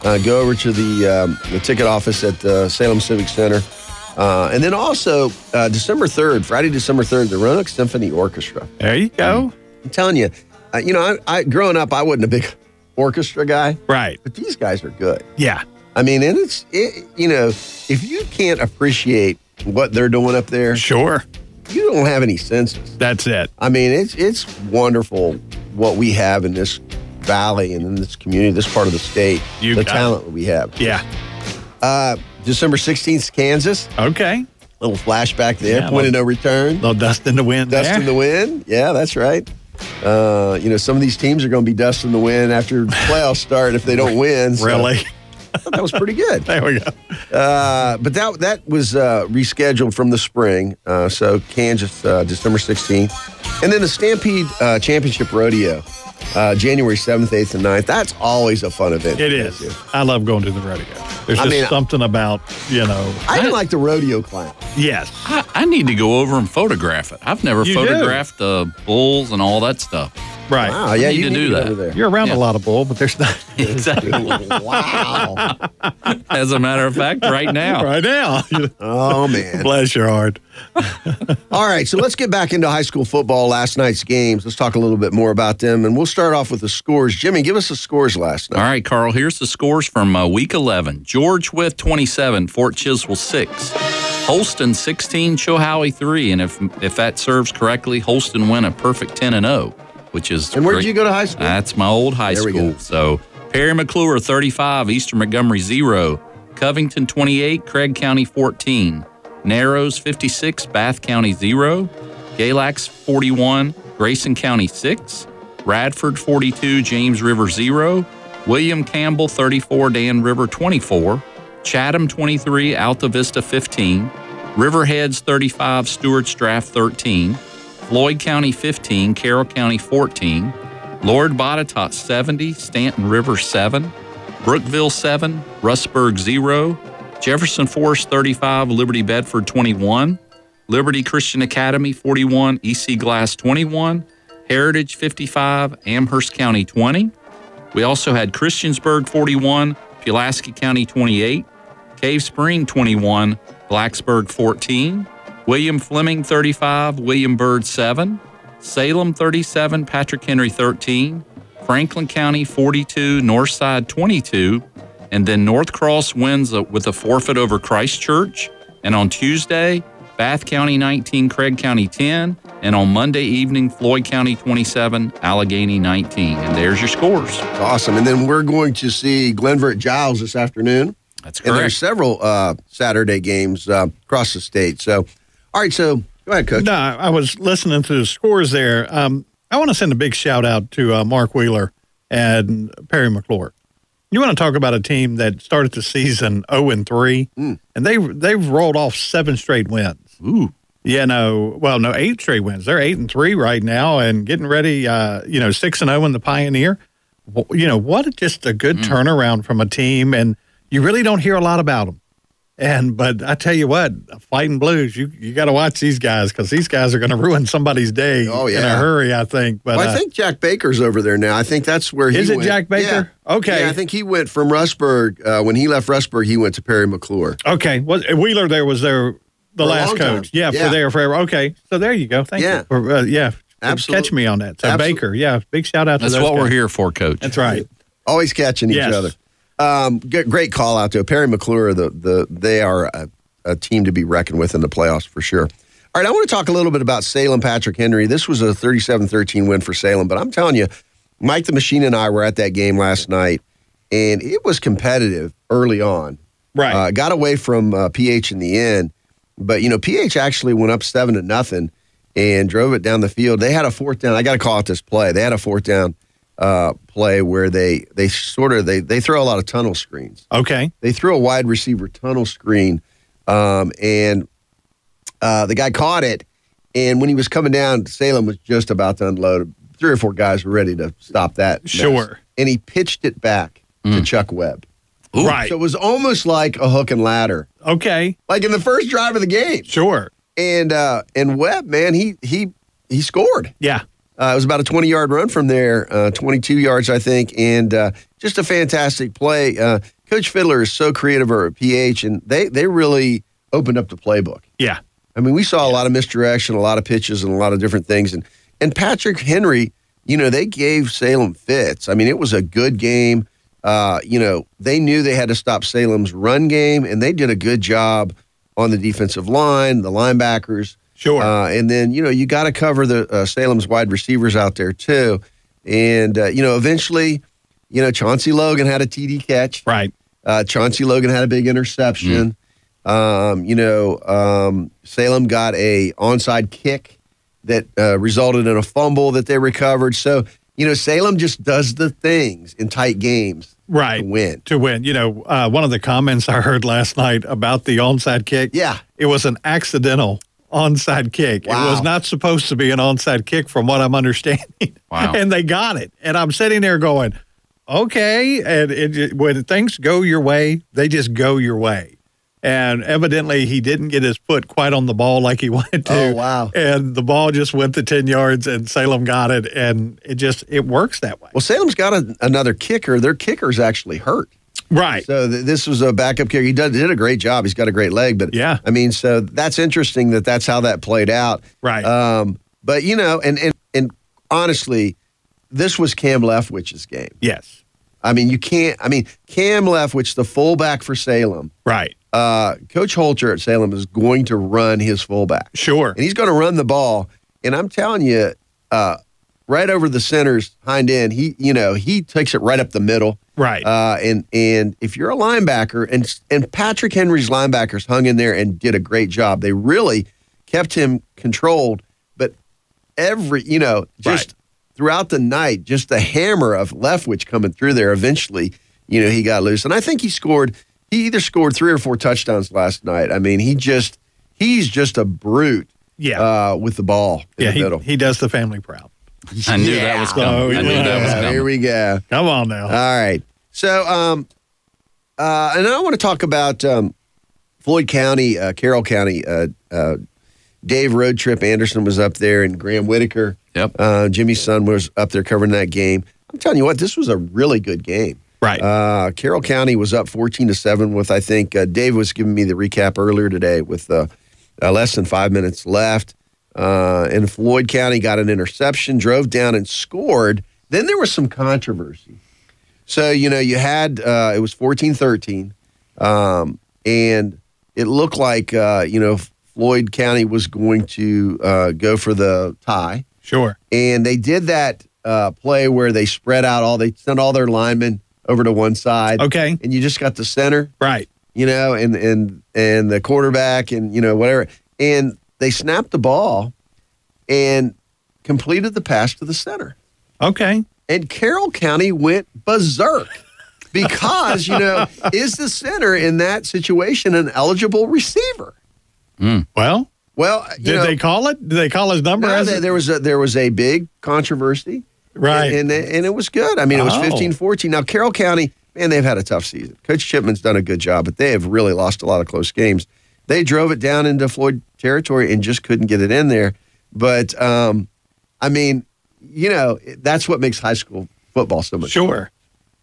Go over to the ticket office at the Salem Civic Center. And then also December 3rd, Friday, December 3rd, the Roanoke Symphony Orchestra. There you go. I'm telling you. I growing up, I wasn't a big orchestra guy. Right. But these guys are good. Yeah. I mean, and if you can't appreciate what they're doing up there. Sure. You don't have any senses. That's it. I mean, it's wonderful what we have in this valley and in this community, this part of the state. The talent we have. Yeah. December 16th, Kansas. Okay. Little flashback there. Yeah, point of no return. Little dust in the wind there. Dust in the wind. Yeah, that's right. Some of these teams are going to be dust in the wind after the playoffs start if they don't win. So. Really? I thought that was pretty good. There we go. But that was rescheduled from the spring. So Kansas, December 16th. And then the Stampede Championship Rodeo, January 7th, 8th, and 9th. That's always a fun event. It is. You. I love going to the rodeo. There's something about. I didn't like the rodeo clown. Yes. I need to go over and photograph it. I've never photographed the bulls and all that stuff. Right. Wow, yeah, you need to do that. Over there. You're around a lot of bull, but there's not. Exactly. Wow. As a matter of fact, right now. Right now. Oh, man. Bless your heart. All right, so let's get back into high school football, last night's games. Let's talk a little bit more about them, and we'll start off with the scores. Jimmy, give us the scores last night. All right, Carl, here's the scores from Week 11. George with 27, Fort Chiswell 6. Holston 16, Chohawi 3. And if that serves correctly, Holston went a perfect 10-0. Which is and where did you go to high school? That's my old high school. So Perry McClure 35, Eastern Montgomery 0, Covington 28, Craig County 14, Narrows 56, Bath County 0, Galax 41, Grayson County 6, Radford 42, James River 0, William Campbell 34, Dan River 24, Chatham 23, Alta Vista 15, Riverheads 35, Stewart's Draft 13. Floyd County 15, Carroll County 14, Lord Botetourt 70, Stanton River 7, Brookville 7, Rustburg 0, Jefferson Forest 35, Liberty Bedford 21, Liberty Christian Academy 41, EC Glass 21, Heritage 55, Amherst County 20. We also had Christiansburg 41, Pulaski County 28, Cave Spring 21, Blacksburg 14, William Fleming, 35, William Byrd, 7, Salem, 37, Patrick Henry, 13, Franklin County, 42, Northside, 22, and then North Cross wins with a forfeit over Christchurch. And on Tuesday, Bath County, 19, Craig County, 10, and on Monday evening, Floyd County, 27, Allegheny, 19. And there's your scores. Awesome. And then we're going to see Glenvert Giles this afternoon. That's correct. And there's several Saturday games across the state, so... All right, so go ahead, Coach. No, I was listening to the scores there. I want to send a big shout-out to Mark Wheeler and Perry McClure. You want to talk about a team that started the season 0-3, and they've rolled off 7 straight wins. Ooh. 8 straight wins. They're 8-3 right now and getting ready, 6-0 in the Pioneer. What just a good turnaround from a team, and you really don't hear a lot about them. But I tell you what, Fighting Blues, you got to watch these guys because these guys are going to ruin somebody's day in a hurry, I think. But I think Jack Baker's over there now. I think that's where he is. Is it Jack Baker? Yeah. Okay. Yeah, I think he went from Rustburg. When he left Rustburg, he went to Perry McClure. Okay. Wheeler there was their last coach. Yeah, yeah, for there forever. Okay. So there you go. Thank you. Absolutely. Catch me on that. So absolutely. Baker, yeah, big shout out to those guys. That's what we're here for, Coach. That's right. Always catching each other. Great call out to Perry McClure. They are a team to be reckoned with in the playoffs for sure. All right, I want to talk a little bit about Salem, Patrick Henry. This was a 37-13 win for Salem, but I'm telling you, Mike the Machine and I were at that game last night, and it was competitive early on. Right. Got away from PH in the end, but, PH actually went up 7-0 and drove it down the field. They had a fourth down. I got to call out this play. They had a fourth down play where they throw a lot of tunnel screens. Okay. They threw a wide receiver tunnel screen, and the guy caught it, and when he was coming down, Salem was just about to unload. 3 or 4 guys were ready to stop that. Sure. Mess. And he pitched it back to Chuck Webb. Ooh. Right. So it was almost like a hook and ladder. Okay. Like in the first drive of the game. Sure. And Webb, man, he scored. Yeah. It was about a 20-yard run from there, 22 yards, I think, and just a fantastic play. Coach Fiddler is so creative over at PH, and they really opened up the playbook. Yeah. I mean, we saw a lot of misdirection, a lot of pitches, and a lot of different things. And Patrick Henry, they gave Salem fits. I mean, it was a good game. They knew they had to stop Salem's run game, and they did a good job on the defensive line, the linebackers. Sure. And then, you got to cover the Salem's wide receivers out there, too. And, eventually, Chauncey Logan had a TD catch. Right. Chauncey Logan had a big interception. Salem got a onside kick that resulted in a fumble that they recovered. So, Salem just does the things in tight games. Right. To win. One of the comments I heard last night about the onside kick. Yeah. It was an accidental onside kick. Wow. It was not supposed to be an onside kick from what I'm understanding. Wow. And they got it. And I'm sitting there going, okay. And when things go your way, they just go your way. And evidently he didn't get his foot quite on the ball like he wanted to. Oh, wow. And the ball just went to 10 yards and Salem got it. And it works that way. Well, Salem's got another kicker. Their kicker's actually hurt. Right. So this was a backup kicker. He did a great job. He's got a great leg. But, yeah. I mean, so that's interesting that's how that played out. Right. But, and honestly, this was Cam Leftwich's game. Yes. I mean, Cam Leftwich, the fullback for Salem. Right. Coach Holter at Salem is going to run his fullback. Sure. And he's going to run the ball. And I'm telling you, right over the center's hind end, he takes it right up the middle. Right. And if you're a linebacker, and Patrick Henry's linebackers hung in there and did a great job. They really kept him controlled. But throughout the night, just the hammer of Leftwich coming through there, eventually, he got loose. And I think he either scored 3 or 4 touchdowns last night. I mean, he's just a brute with the ball in the middle. He does the family proud. I knew that was coming. Here we go. Come on now. All right. So, and I want to talk about Floyd County, Carroll County. Dave Road Trip Anderson was up there, and Graham Whitaker, Jimmy's son, was up there covering that game. I'm telling you what, this was a really good game. Right. Carroll County was up 14-7 with, I think, Dave was giving me the recap earlier today with less than 5 minutes left. And Floyd County got an interception, drove down and scored. Then there was some controversy. So, you had, it was 14-13, and it looked like, Floyd County was going to go for the tie. Sure. And they did that play where they spread out they sent all their linemen over to one side. Okay. And you just got the center. Right. And the quarterback and, whatever. And they snapped the ball and completed the pass to the center. Okay. And Carroll County went berserk because, is the center in that situation an eligible receiver? Well, did they call it? Did they call his number? No, there was a big controversy. Right. And it was good. I mean, it was 15-14. Now, Carroll County, man, they've had a tough season. Coach Chipman's done a good job, but they have really lost a lot of close games. They drove it down into Floyd territory and just couldn't get it in there. But, I mean, you know, that's what makes high school football so much fun.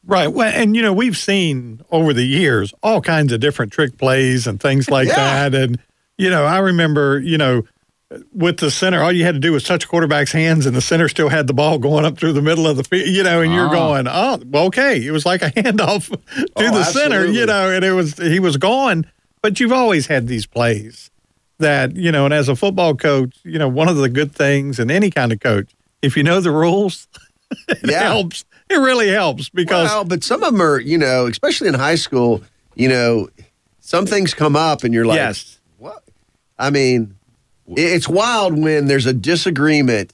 Right. Well, and, you know, we've seen over the years all kinds of different trick plays and things like that. And, you know, I remember, you know, with the center, all you had to do was touch quarterback's hands, and the center still had the ball going up through the middle of the field, you know, and you're going, oh, okay. It was like a handoff to the center, you know, and it was he was gone. But you've always had these plays that, you know, and as a football coach, you know, one of the good things, and any kind of coach, if you know the rules, it helps. It really helps because. Well, but some of them are, you know, especially in high school, you know, some things come up and you're like, what? I mean, it's wild when there's a disagreement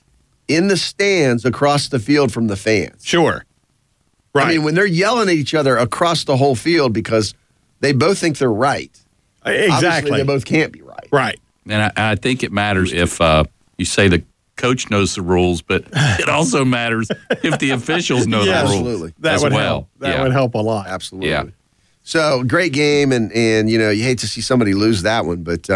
in the stands across the field from the fans. Right. I mean, when they're yelling at each other across the whole field because they both think they're right. Obviously, they both can't be right. And I think it matters if you say the coach knows the rules, but it also matters if the officials know the rules. That would help. That would help a lot. So, great game, and you know, you hate to see somebody lose that one, but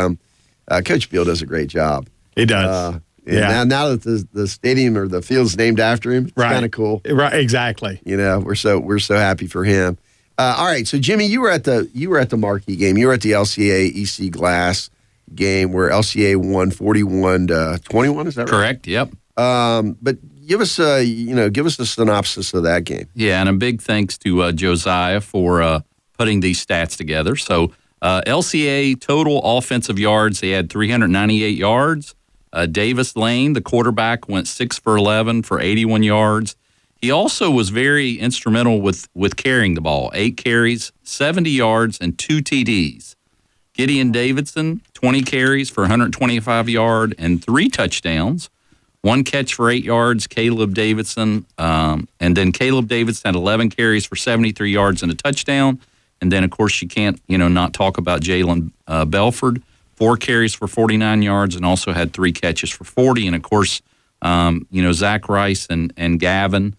Coach Beal does a great job. He does. Now that the stadium or the field's named after him, it's kind of cool. You know, we're so happy for him. All right, so Jimmy, you were at the marquee game. You were at the LCA EC Glass game where LCA won 41-21. Is that right? Correct. Yep. But give us a synopsis of that game. Yeah, and a big thanks to Josiah for putting these stats together. So LCA total offensive yards, they had 398 yards. Davis Lane, the quarterback, went 6 for 11 for 81 yards. He also was very instrumental with carrying the ball, 8 carries, 70 yards, and 2 TDs. Gideon Davidson, 20 carries for 125 yards and 3 touchdowns, 1 catch for 8 yards, Caleb Davidson. And then Caleb Davidson had 11 carries for 73 yards and a touchdown. And then, of course, you can't, you know, not talk about Jalen Belford, 4 carries for 49 yards and also had 3 catches for 40. And, of course, you know, Zach Rice and Gavin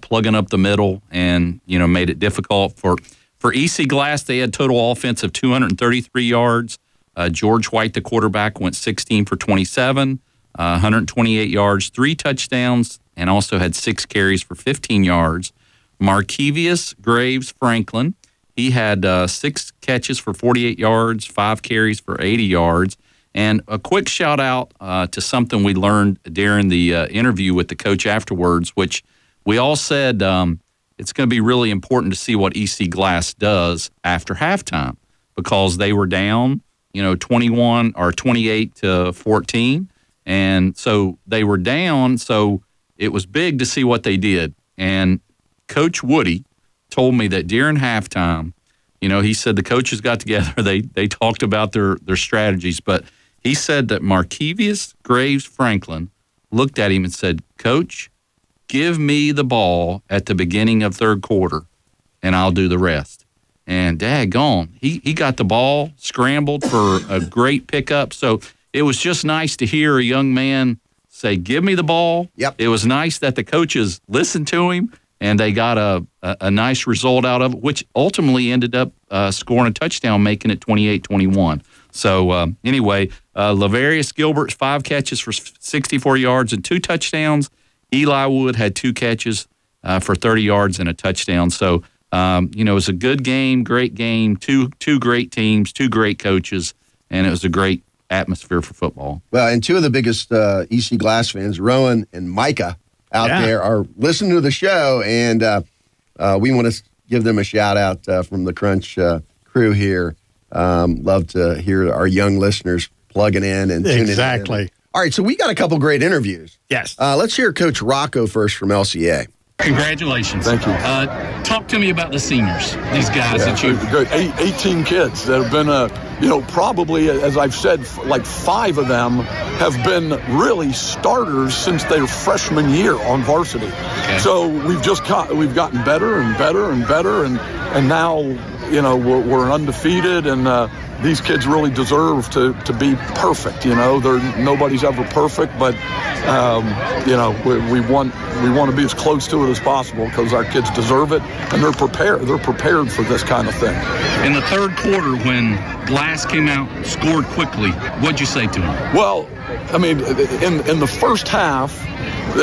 plugging up the middle and, you know, made it difficult for EC Glass. They had total offense of 233 yards. George White, the quarterback, went 16 for 27, 128 yards, 3 touchdowns, and also had 6 carries for 15 yards. Markevius Graves Franklin, he had 6 catches for 48 yards, 5 carries for 80 yards. And a quick shout-out to something we learned during the interview with the coach afterwards, which we all said it's going to be really important to see what EC Glass does after halftime because they were down, you know, 21 or 28 to 14. And so they were down, so it was big to see what they did. And Coach Woody told me that during halftime, you know, he said the coaches got together. They talked about their strategies, but he said that Markevius Graves Franklin looked at him and said, "Coach, give me the ball at the beginning of third quarter, and I'll do the rest." And daggone, he got the ball, scrambled for a great pickup. So it was just nice to hear a young man say, "Give me the ball." Yep. It was nice that the coaches listened to him, and they got a nice result out of it, which ultimately ended up scoring a touchdown, making it 28-21. So, anyway, Lavarius Gilbert's 5 catches for 64 yards and 2 touchdowns. Eli Wood had 2 catches for 30 yards and a touchdown. So, you know, it was a good game, great game, two great teams, 2 great coaches, and it was a great atmosphere for football. Well, and 2 of the biggest EC Glass fans, Rowan and Micah, out there are listening to the show, and we want to give them a shout-out from the Crunch crew here. Love to hear our young listeners plugging in and tuning in. All right, so we got a couple great interviews. Yes. Let's hear Coach Rocco first from LCA. Congratulations. Thank you. Talk to me about the seniors, these guys that you... Great. 18 kids that have been, you know, probably, as I've said, like 5 of them have been really starters since their freshman year on varsity. Okay. So we've gotten better and better and better, and now, you know, we're undefeated, and these kids really deserve to be perfect. You know, nobody's ever perfect, but you know, we want to be as close to it as possible because our kids deserve it, and they're prepared. They're prepared for this kind of thing. In the third quarter, when Glass came out, scored quickly, what'd you say to him? Well, I mean, in the first half,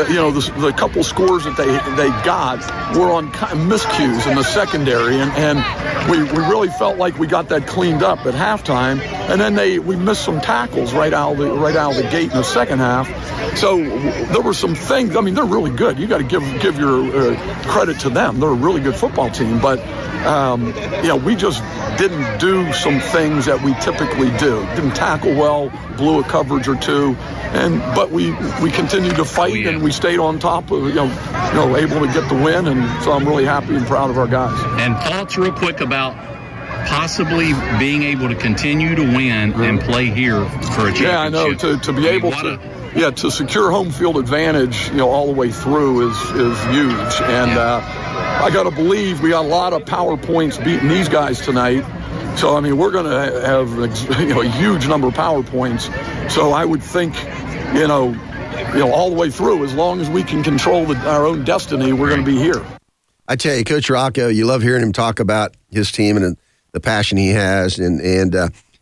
you know, the couple scores that they got were on miscues in the secondary, and we really felt like we got that cleaned up at halftime. And then we missed some tackles right out of the gate in the second half. So there were some things. I mean, they're really good. You got to give your credit to them. They're a really good football team. But you know, we just didn't do some things that we typically do. Didn't tackle well, blew a coverage or two, but we continued to fight. Oh, yeah. And we stayed on top of, you know, able to get the win, and so I'm really happy and proud of our guys. And thoughts real quick about possibly being able to continue to win and play here for a championship. Yeah, I know, to secure home field advantage, you know, all the way through is huge. And I got to believe we got a lot of power points beating these guys tonight. So, I mean, we're going to have, you know, a huge number of power points. So I would think, you know, all the way through, as long as we can control our own destiny, we're going to be here. I tell you, Coach Rocco, you love hearing him talk about his team and the passion he has, and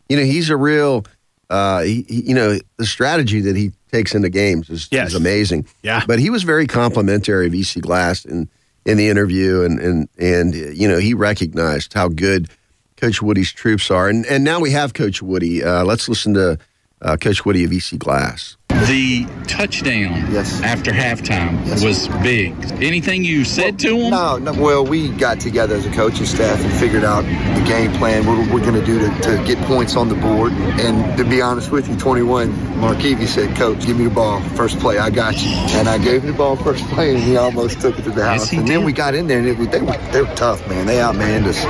you know, he's a real, you know, the strategy that he takes into games is amazing. Yeah, but he was very complimentary of EC Glass in the interview, and you know, he recognized how good Coach Woody's troops are, and now we have Coach Woody. Let's listen to Coach Woody of EC Glass. The touchdown after halftime was big. Anything you said to him? No. Well, we got together as a coaching staff and figured out the game plan, what we're going to do to get points on the board. And to be honest with you, 21, Markevius said, "Coach, give me the ball first play. I got you." And I gave him the ball first play, and he almost took it to the house. Yes, he did. Then we got in there, and they were tough, man. They outmanned us.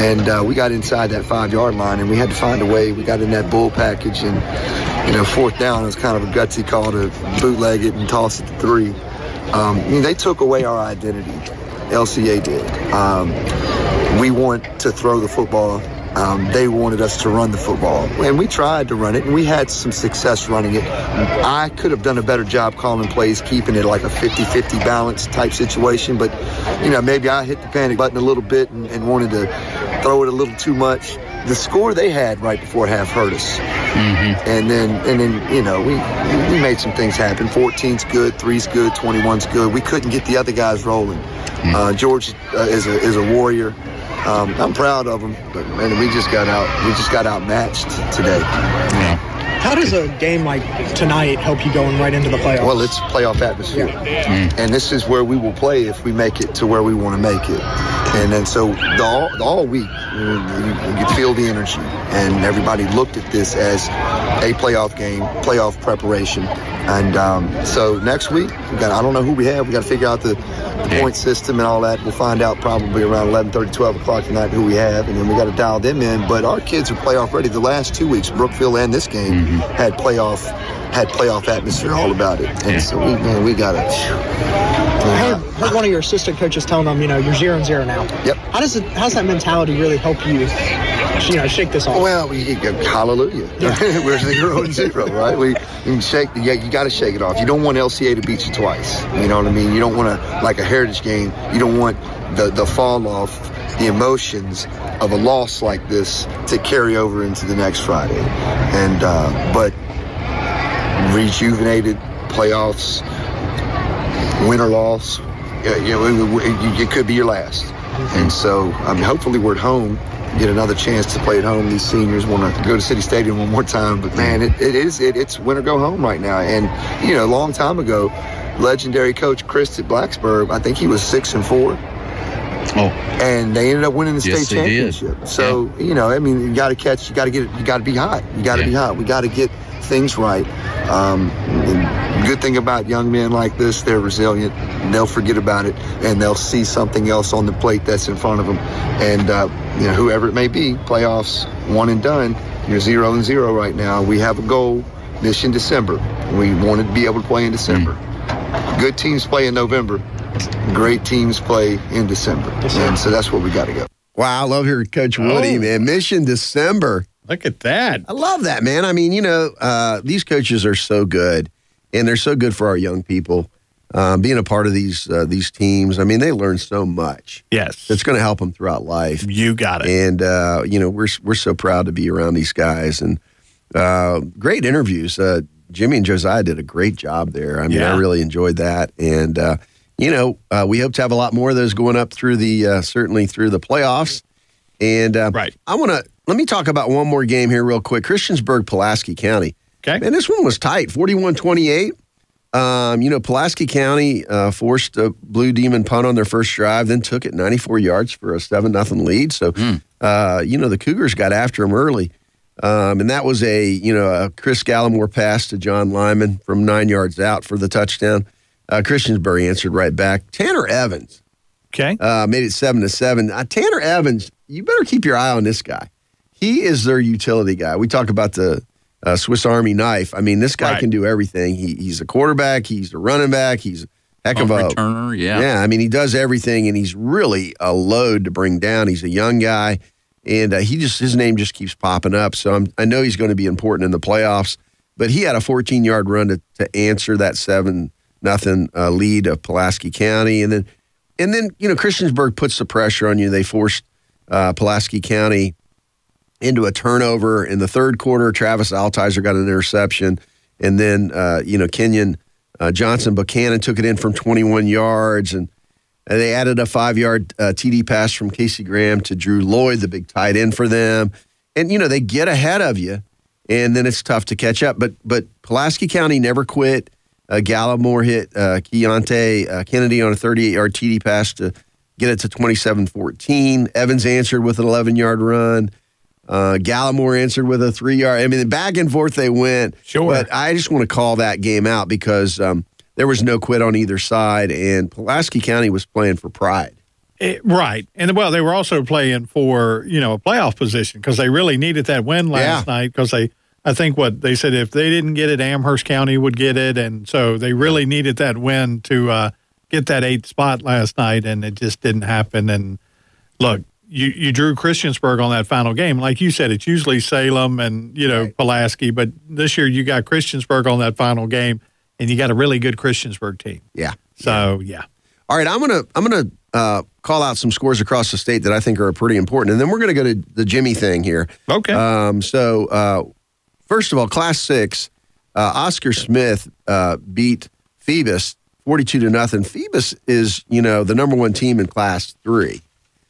And we got inside that 5-yard line, and we had to find a way. We got in that bull package, and, you know, fourth down was kind of a gutsy call to bootleg it and toss it to 3. I mean, they took away our identity. LCA did. We want to throw the football. They wanted us to run the football, and we tried to run it, and we had some success running it. I could have done a better job calling plays, keeping it like a 50-50 balance type situation, but, you know, maybe I hit the panic button a little bit and wanted to throw it a little too much. The score they had right before half hurt us. Mm-hmm. And then, you know, we made some things happen. 14's good, 3's good, 21's good. We couldn't get the other guys rolling. Mm-hmm. George is a warrior. I'm proud of him, but man, we just got outmatched today. Yeah. How does a game like tonight help you going right into the playoffs? Well, it's playoff atmosphere. Yeah. Mm. And this is where we will play if we make it to where we want to make it. And then so all week, you could feel the energy. And everybody looked at this as a playoff game, playoff preparation. And so next week, I don't know who we have. We got to figure out the point system and all that. We'll find out probably around 11:30, 12 o'clock tonight who we have. And then we got to dial them in. But our kids are playoff ready. The last 2 weeks, Brookville and this game, had playoff atmosphere all about it, and so we got it. I heard one of your assistant coaches telling them, you know, you're 0-0 now. Yep. How's that mentality really help you? You know, shake this off. Well, hallelujah. Yeah. We're 0-0, right? We can shake. Yeah, you got to shake it off. You don't want LCA to beat you twice. You know what I mean? You don't want to, like a heritage game. You don't want the fall off, the emotions of a loss like this to carry over into the next Friday. And but rejuvenated playoffs, win or loss, it could be your last. And so, I mean, hopefully we're at home. Get another chance to play at home. These seniors want to go to City Stadium one more time, but man, it's win or go home right now. And you know, a long time ago, legendary coach Chris at Blacksburg, I think he was 6-4. Oh. And they ended up winning the state championship. So, you know, I mean, you got to be hot. You got to be hot. We got to get things right. Good thing about young men like this, they're resilient. They'll forget about it, and they'll see something else on the plate that's in front of them. And, you know, whoever it may be, playoffs, one and done. You're 0-0 right now. We have a goal, this in December. We wanted to be able to play in December. Good teams play in November. Great teams play in December. And so that's where we got to go. Wow, I love hearing Coach Woody, man. Mission December. Look at that. I love that, man. I mean, you know, these coaches are so good, and they're so good for our young people. Being a part of these teams, I mean, they learn so much. Yes, that's going to help them throughout life. You got it. And you know, we're so proud to be around these guys, and great interviews. Jimmy and Josiah did a great job there. I mean, I really enjoyed that, and you know, we hope to have a lot more of those going up through the certainly through the playoffs. And right, I want to let me talk about one more game here real quick. Christiansburg, Pulaski County. Okay, man, this one was tight, 41-28. You know, Pulaski County forced a Blue Demon punt on their first drive, then took it 94 yards for a 7-0 lead. So, you know, the Cougars got after them early. And that was a, you know, a Chris Gallimore pass to John Lyman from 9 yards out for the touchdown. Christiansburg answered right back. Tanner Evans made it 7-7. Tanner Evans, you better keep your eye on this guy. He is their utility guy. We talk about the Swiss Army knife. I mean, this guy can do everything. He's a quarterback. He's a running back. He's a heck of a returner. Yeah. I mean, he does everything, and he's really a load to bring down. He's a young guy, and he just his name just keeps popping up. So I know he's going to be important in the playoffs. But he had a 14-yard run to answer that 7-0 lead of Pulaski County, and then you know Christiansburg puts the pressure on you. They forced Pulaski County into a turnover in the third quarter. Travis Altizer got an interception, and then you know Kenyon Johnson Buchanan took it in from 21 yards, and they added a 5-yard TD pass from Casey Graham to Drew Lloyd, the big tight end for them. And you know they get ahead of you, and then it's tough to catch up. But Pulaski County never quit. Gallimore hit Keontae Kennedy on a 38-yard TD pass to get it to 27-14. Evans answered with an 11-yard run. Gallimore answered with a 3-yard. I mean, back and forth they went. Sure. But I just want to call that game out because there was no quit on either side, and Pulaski County was playing for pride. Right. And, well, they were also playing for, you know, a playoff position because they really needed that win last night because I think what they said, if they didn't get it, Amherst County would get it. And so they really needed that win to get that 8th spot last night, and it just didn't happen. And, look, You drew Christiansburg on that final game. Like you said, it's usually Salem and, you know, Pulaski, but this year you got Christiansburg on that final game, and you got a really good Christiansburg team. Yeah. So, yeah. All right, I'm gonna call out some scores across the state that I think are pretty important, and then we're going to go to the Jimmy thing here. Okay. So, first of all, Class 6, Oscar Smith beat Phoebus 42-0. Phoebus is, you know, the number one team in Class 3.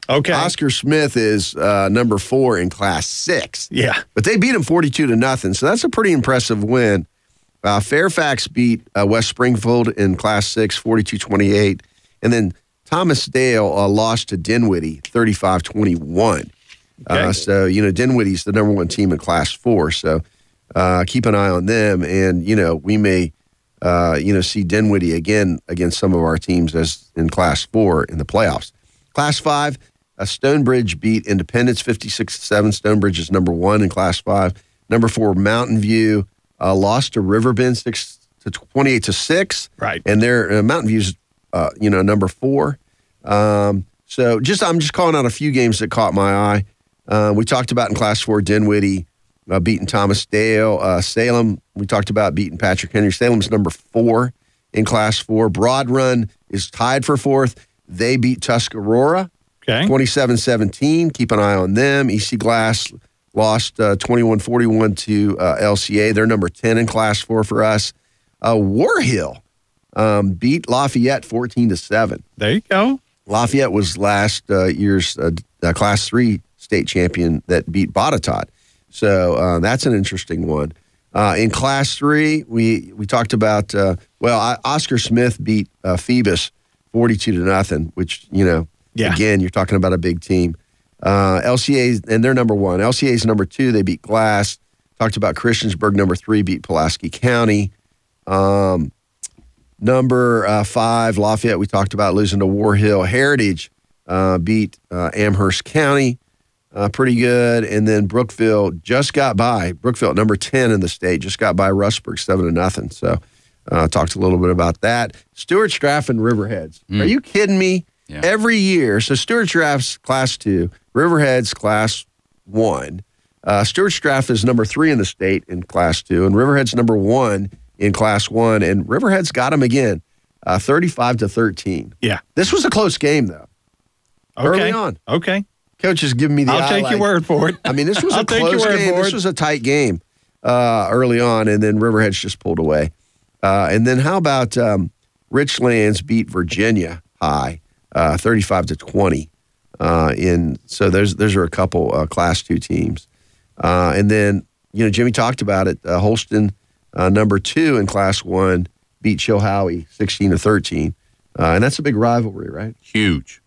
Okay. Oscar Smith is number 4 in Class 6. Yeah. But they beat him 42-0, so that's a pretty impressive win. Fairfax beat West Springfield in Class 6, 42-28. And then Thomasdale lost to Dinwiddie, 35-21. Okay. So, you know, Dinwiddie's the number one team in Class 4, so keep an eye on them. And, you know, we may, you know, see Dinwiddie again against some of our teams as in Class 4 in the playoffs. Class 5, Stonebridge beat Independence 56-7. Stonebridge is number 1 in Class 5. Number 4, Mountain View lost to Riverbend 28-6. Right, and their Mountain View's you know number 4. So I'm just calling out a few games that caught my eye. We talked about in Class 4, Dinwiddie beating Thomasdale. Salem, we talked about beating Patrick Henry. Salem's number 4 in Class 4. Broad Run is tied for 4th. They beat Tuscarora 27-17. Keep an eye on them. EC Glass lost 21-41 to LCA. They're number 10 in Class 4 for us. Warhill beat Lafayette 14-7. There you go. Lafayette was last year's Class 3 state champion that beat Botetourt. So that's an interesting one. In Class 3, we talked about, Oscar Smith beat Phoebus 42-0, which, you know, again, you're talking about a big team. LCA, and they're number 1. LCA's number 2, they beat Glass. Talked about Christiansburg, number 3, beat Pulaski County. Number 5, Lafayette, we talked about losing to Warhill. Heritage beat Amherst County pretty good. And then Brookville just got by. Brookville, number 10 in the state, just got by Rustburg 7-0. So, talked a little bit about that. Stuart Straff and Riverheads. Are you kidding me? Yeah. Every year. So Stuart Straff's Class 2, Riverheads Class 1. Stuart Straff is number 3 in the state in Class 2, and Riverhead's number 1 in Class 1, and Riverhead's got them again, 35-13. Yeah. This was a close game, though. Okay. Early on. Okay. Coach is giving me the eye. I'll take your word for it. I mean, this was a close game. This was a tight game early on, and then Riverhead's just pulled away. And then how about Richlands beat Virginia High, 35-20. So those are a couple Class 2 teams. And then, you know, Jimmy talked about it. Holston, number 2 in Class 1, beat Chilhowie 16-13. And that's a big rivalry, right? Huge.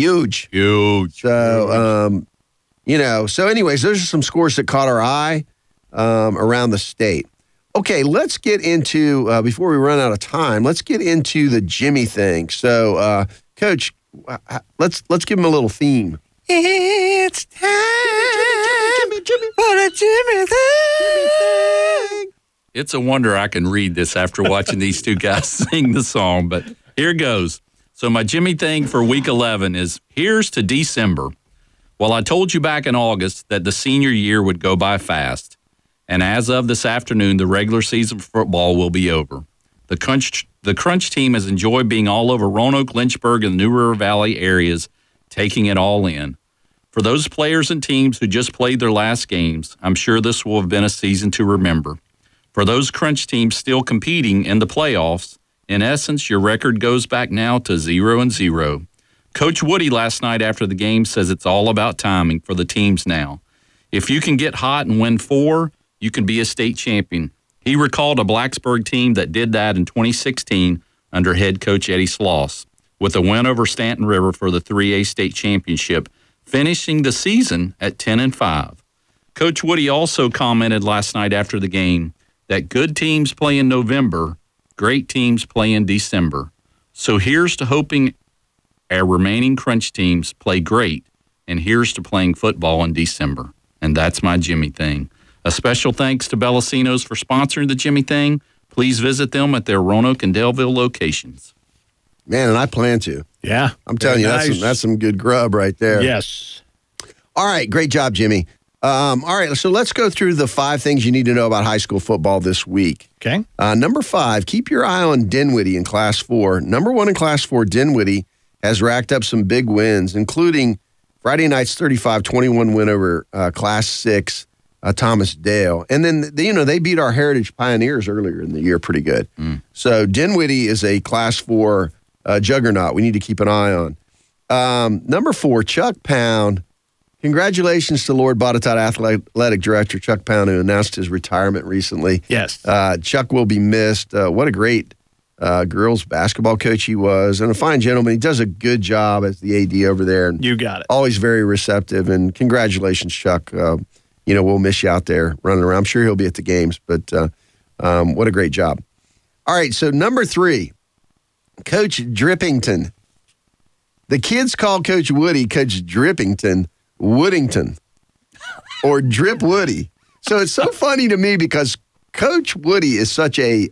So, you know, so anyways, those are some scores that caught our eye around the state. Okay, let's get into, before we run out of time, let's get into the Jimmy thing. So, Coach, let's give him a little theme. It's time Jimmy. For the Jimmy thing. It's a wonder I can read this after watching these two guys sing the song, but here goes. So my Jimmy thing for week 11 is, here's to December. Well, I told you back in August that the senior year would go by fast. And as of this afternoon, the regular season football will be over. The crunch team has enjoyed being all over Roanoke, Lynchburg, and the New River Valley areas, taking it all in. For those players and teams who just played their last games, I'm sure this will have been a season to remember. For those crunch teams still competing in the playoffs, in essence, your record goes back now to 0-0. Coach Woody last night after the game says it's all about timing for the teams now. If you can get hot and win 4, you can be a state champion. He recalled a Blacksburg team that did that in 2016 under head coach Eddie Sloss, with a win over Stanton River for the 3A state championship, finishing the season at 10-5. Coach Woody also commented last night after the game that good teams play in November, great teams play in December. So here's to hoping our remaining crunch teams play great, and here's to playing football in December. And that's my Jimmy thing. A special thanks to Bellasinos for sponsoring the Jimmy thing. Please visit them at their Roanoke and Delville locations. Man, and I plan to. Yeah. I'm telling you, nice. That's some good grub right there. Yes. All right, great job, Jimmy. All right, so let's go through the 5 things you need to know about high school football this week. Okay. Number 5, keep your eye on Dinwiddie in Class 4. Number 1 in Class 4, Dinwiddie has racked up some big wins, including Friday night's 35-21 win over Class 6. Thomas Dale. And then, you know, they beat our Heritage Pioneers earlier in the year pretty good. Mm. So Dinwiddie is a Class 4 juggernaut we need to keep an eye on. Number 4, Chuck Pound. Congratulations to Lord Botetourt Athletic Director Chuck Pound, who announced his retirement recently. Yes. Chuck will be missed. What a great girls basketball coach he was, and a fine gentleman. He does a good job as the AD over there. And you got it. Always very receptive, and congratulations, Chuck. You know, we'll miss you out there running around. I'm sure he'll be at the games, but what a great job. All right, so number 3, Coach Drippington. The kids call Coach Woody Coach Drippington, Woodington, or Drip Woody. So it's so funny to me because Coach Woody is such a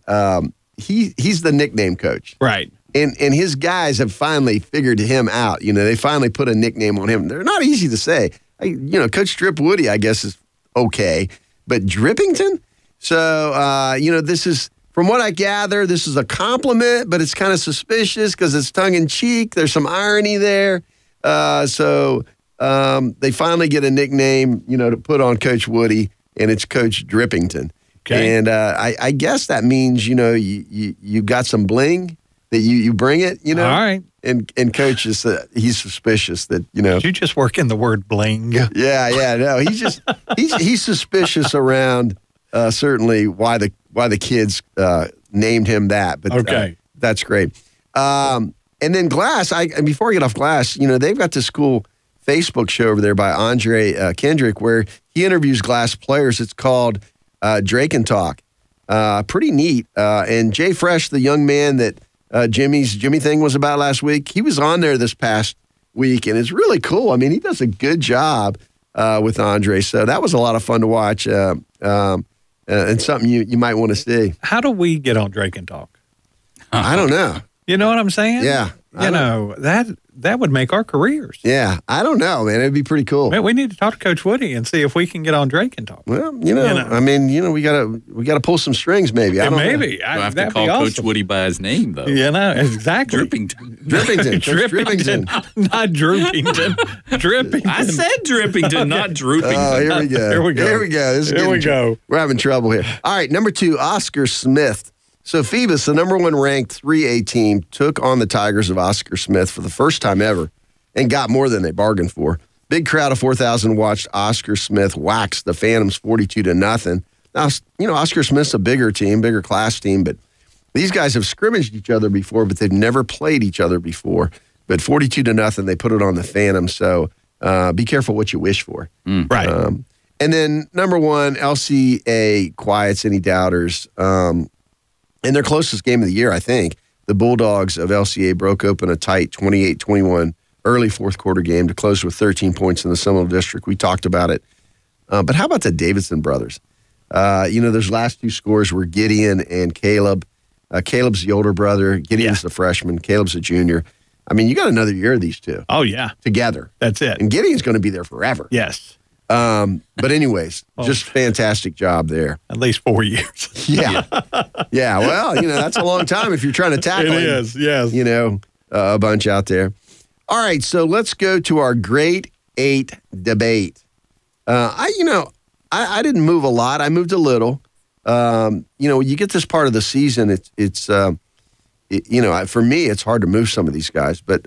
he's the nickname coach. Right. And his guys have finally figured him out. You know, they finally put a nickname on him. They're not easy to say. You know, Coach Drip Woody, I guess, is okay. But Drippington? So, you know, this is, from what I gather, this is a compliment, but it's kind of suspicious because it's tongue-in-cheek. There's some irony there. So they finally get a nickname, you know, to put on Coach Woody, and it's Coach Drippington. Okay. And I guess that means, you know, you got some bling, that you bring it, you know? All right. And Coach is he's suspicious that, you know. Did you just work in the word bling? Yeah, no. He's suspicious around certainly why the kids named him that. But okay, that's great. And then Glass. And before I get off Glass, you know, they've got this cool Facebook show over there by Andre Kendrick where he interviews Glass players. It's called Drake and Talk. Pretty neat. And Jay Fresh, the young man that Jimmy's Jimmy thing was about last week, he was on there this past week, and it's really cool. I mean, he does a good job with Andre, so that was a lot of fun to watch and something you might want to see. How do we get on Drake and Talk? I don't know. You know what I'm saying? Yeah. You know, that that would make our careers. Yeah, I don't know, man. It'd be pretty cool. Man, we need to talk to Coach Woody and see if we can get on Drake and talk. Well, we gotta pull some strings, maybe. Yeah, maybe. I have to call Coach Woody by his name, though. You know, exactly. Drippington. Not Droopington. Drippington. I said Drippington, not Droopington. Oh, here we go. Here we go. We're having trouble here. All right, number 2, Oscar Smith. So Phoebus, the number 1 ranked 3A team, took on the Tigers of Oscar Smith for the first time ever and got more than they bargained for. Big crowd of 4,000 watched Oscar Smith wax the Phantoms 42-0. Now, you know, Oscar Smith's a bigger team, bigger class team, but these guys have scrimmaged each other before, but they've never played each other before. But 42-0, they put it on the Phantoms. So be careful what you wish for. Right. And then number 1, LCA quiets any doubters. In their closest game of the year, I think, the Bulldogs of LCA broke open a tight 28-21 early fourth quarter game to close with 13 points in the Seminole District. We talked about it. But how about the Davidson brothers? Those last 2 scores were Gideon and Caleb. Caleb's the older brother. Gideon's the freshman. Caleb's the junior. I mean, you got another year of these two. Oh, yeah. Together. That's it. And Gideon's going to be there forever. Yes. But anyways, just fantastic job there. At least 4 years. Yeah. Yeah. Well, that's a long time if you're trying to tackle it. It is, yes. A bunch out there. All right. So let's go to our grade 8 debate. I didn't move a lot. I moved a little. You get this part of the season, for me, it's hard to move some of these guys. But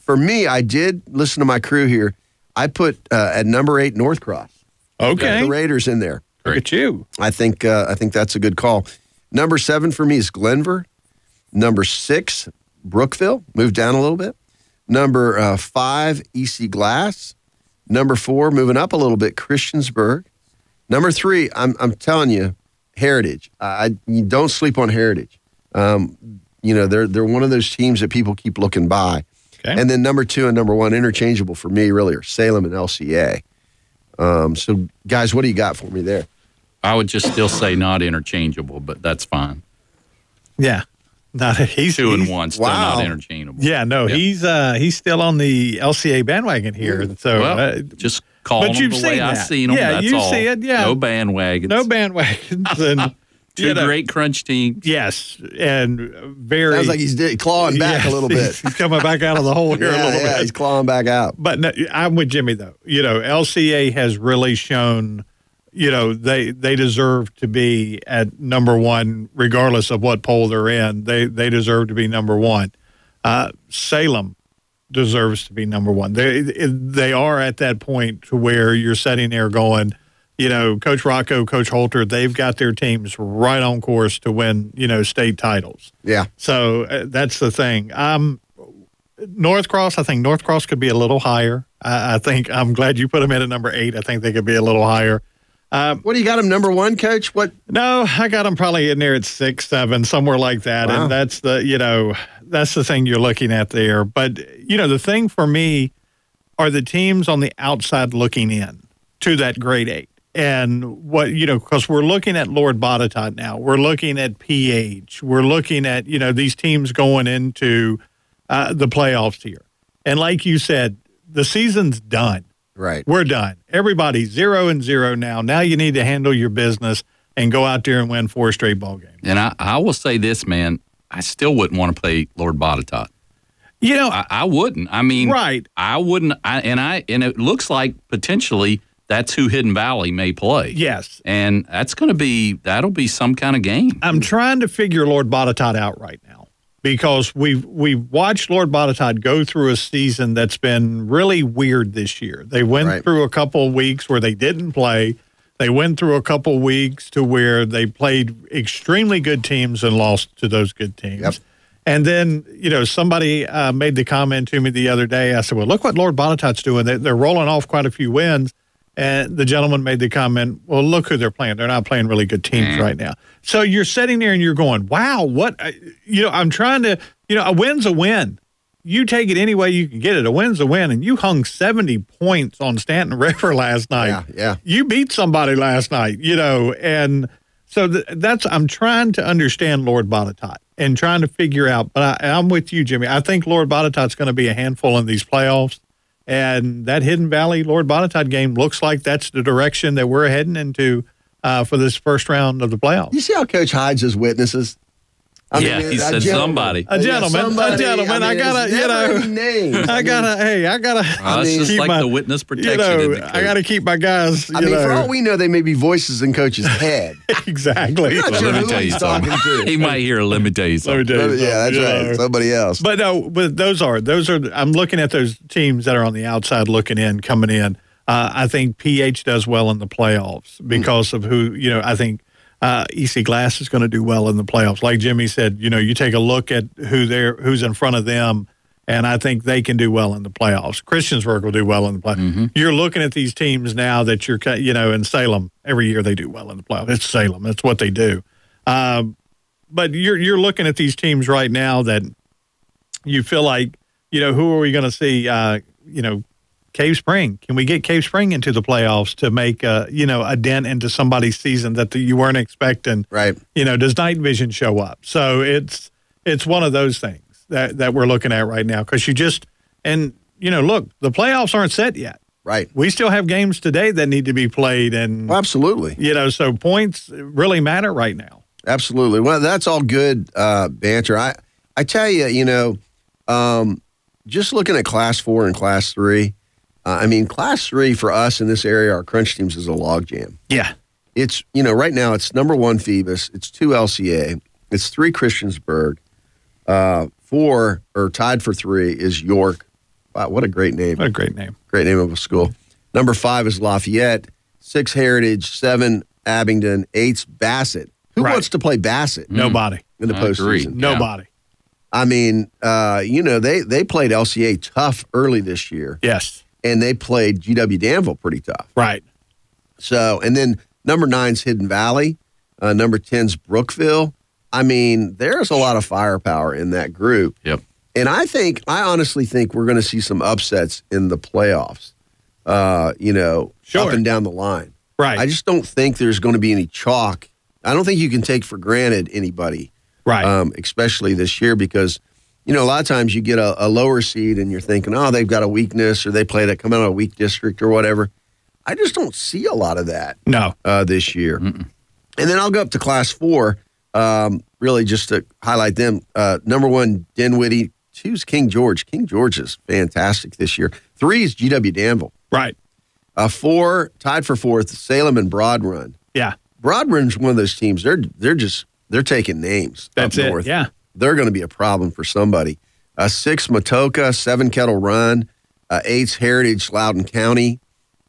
for me, I did listen to my crew here. I put at number 8 North Cross. Okay, the Raiders in there. Look at you. I think that's a good call. Number 7 for me is Glenver. Number 6 Brookville. Moved down a little bit. Number 5 EC Glass. Number 4 moving up a little bit Christiansburg. Number 3 I'm telling you, Heritage. You don't sleep on Heritage. They're one of those teams that people keep looking by. Okay. And then number 2 and number 1, interchangeable for me, really, are Salem and LCA. So, guys, what do you got for me there? I would just still say not interchangeable, but that's fine. Yeah. He's 2-1, still not interchangeable. Yeah, no, yep. He's still on the LCA bandwagon here. So just call him the way I've seen him. Yeah, that's you all. See it, yeah. No bandwagons. And two great crunch teams. Yes, and very... Sounds like he's clawing back a little bit. He's coming back out of the hole here a little bit. He's clawing back out. But no, I'm with Jimmy, though. LCA has really shown, they deserve to be at number 1, regardless of what poll they're in. They deserve to be number 1. Salem deserves to be number 1. They are at that point to where you're sitting there going... Coach Rocco, Coach Holter, they've got their teams right on course to win, state titles. Yeah. So that's the thing. North Cross, I think North Cross could be a little higher. I think I'm glad you put them in at number 8. I think they could be a little higher. What do you got them, number 1, Coach? What? No, I got them probably in there at 6, 7, somewhere like that. Wow. And that's that's the thing you're looking at there. But, the thing for me are the teams on the outside looking in to that grade 8. And what, because we're looking at Lord Botetourt now. We're looking at PH. We're looking at, these teams going into the playoffs here. And like you said, the season's done. Right. We're done. Everybody's 0-0 now. Now you need to handle your business and go out there and win 4 straight ball games. And I will say this, man. I still wouldn't want to play Lord Botetourt. I wouldn't. I mean, right. I wouldn't. And it looks like potentially – that's who Hidden Valley may play. Yes. And that'll be some kind of game. I'm trying to figure Lord Botetourt out right now because we've watched Lord Botetourt go through a season that's been really weird this year. They went through a couple of weeks where they didn't play. They went through a couple of weeks to where they played extremely good teams and lost to those good teams. Yep. And then, somebody made the comment to me the other day. I said, well, look what Lord Botetourt's doing. They're rolling off quite a few wins. And the gentleman made the comment, well, look who they're playing. They're not playing really good teams right now. So you're sitting there and you're going, wow, what? I'm trying to, a win's a win. You take it any way you can get it. A win's a win. And you hung 70 points on Stanton River last night. Yeah. You beat somebody last night, and So that's, I'm trying to understand Lord Botetourt and trying to figure out, but I'm with you, Jimmy. I think Lord Botetourt's going to be a handful in these playoffs. And that Hidden Valley Lord Botetourt game looks like that's the direction that we're heading into for this first round of the playoffs. You see how Coach hides his witnesses? He said somebody, a gentleman. I gotta keep my guys. For all we know, they may be voices in Coach's head. Exactly. Let me tell you something. He might hear. Let me tell you something. Yeah, that's right. Somebody else. But no, but those are. I'm looking at those teams that are on the outside looking in, coming in. I think PH does well in the playoffs because of who I think. EC Glass is going to do well in the playoffs. Like Jimmy said, you take a look at who's in front of them, and I think they can do well in the playoffs. Christiansburg will do well in the playoffs. Mm-hmm. You're looking at these teams now that you're, in Salem, every year they do well in the playoffs. It's Salem. That's what they do. But you're looking at these teams right now that you feel like, who are we going to see, Cave Spring. Can we get Cave Spring into the playoffs to make a dent into somebody's season that you weren't expecting? Right. Does Night Vision show up? So it's one of those things that we're looking at right now because look, the playoffs aren't set yet. Right. We still have games today that need to be played, and absolutely. So points really matter right now. Absolutely. Well, that's all good banter. I tell you, just looking at Class 4 and Class 3. Class 3 for us in this area, our crunch teams, is a logjam. Yeah. It's, right now it's number 1 Phoebus, it's 2 LCA, it's 3 Christiansburg, 4, or tied for 3, is York. Wow, what a great name. What a great name. Great name of a school. Number 5 is Lafayette, 6 Heritage, 7 Abingdon, 8's Bassett. Who wants to play Bassett? Nobody. In the postseason. Nobody. Yeah. They played LCA tough early this year. Yes. And they played GW Danville pretty tough. Right. So, and then number 9's Hidden Valley, number 10's Brookville. There's a lot of firepower in that group. Yep. And I honestly think we're going to see some upsets in the playoffs, up and down the line. Right. I just don't think there's going to be any chalk. I don't think you can take for granted anybody. Right. Especially this year because a lot of times you get a lower seed and you're thinking, oh, they've got a weakness or they play that come out of a weak district or whatever. I just don't see a lot of that this year. Mm-mm. And then I'll go up to Class 4, really just to highlight them. Number 1, Dinwiddie. 2's King George. King George is fantastic this year. 3 is GW Danville. Right. 4, tied for 4th, Salem and Broad Run. Yeah. Broad Run's one of those teams. They're taking names. That's up north. Yeah. They're going to be a problem for somebody. 6, Matoka. 7, Kettle Run. 8's Heritage, Loudoun County.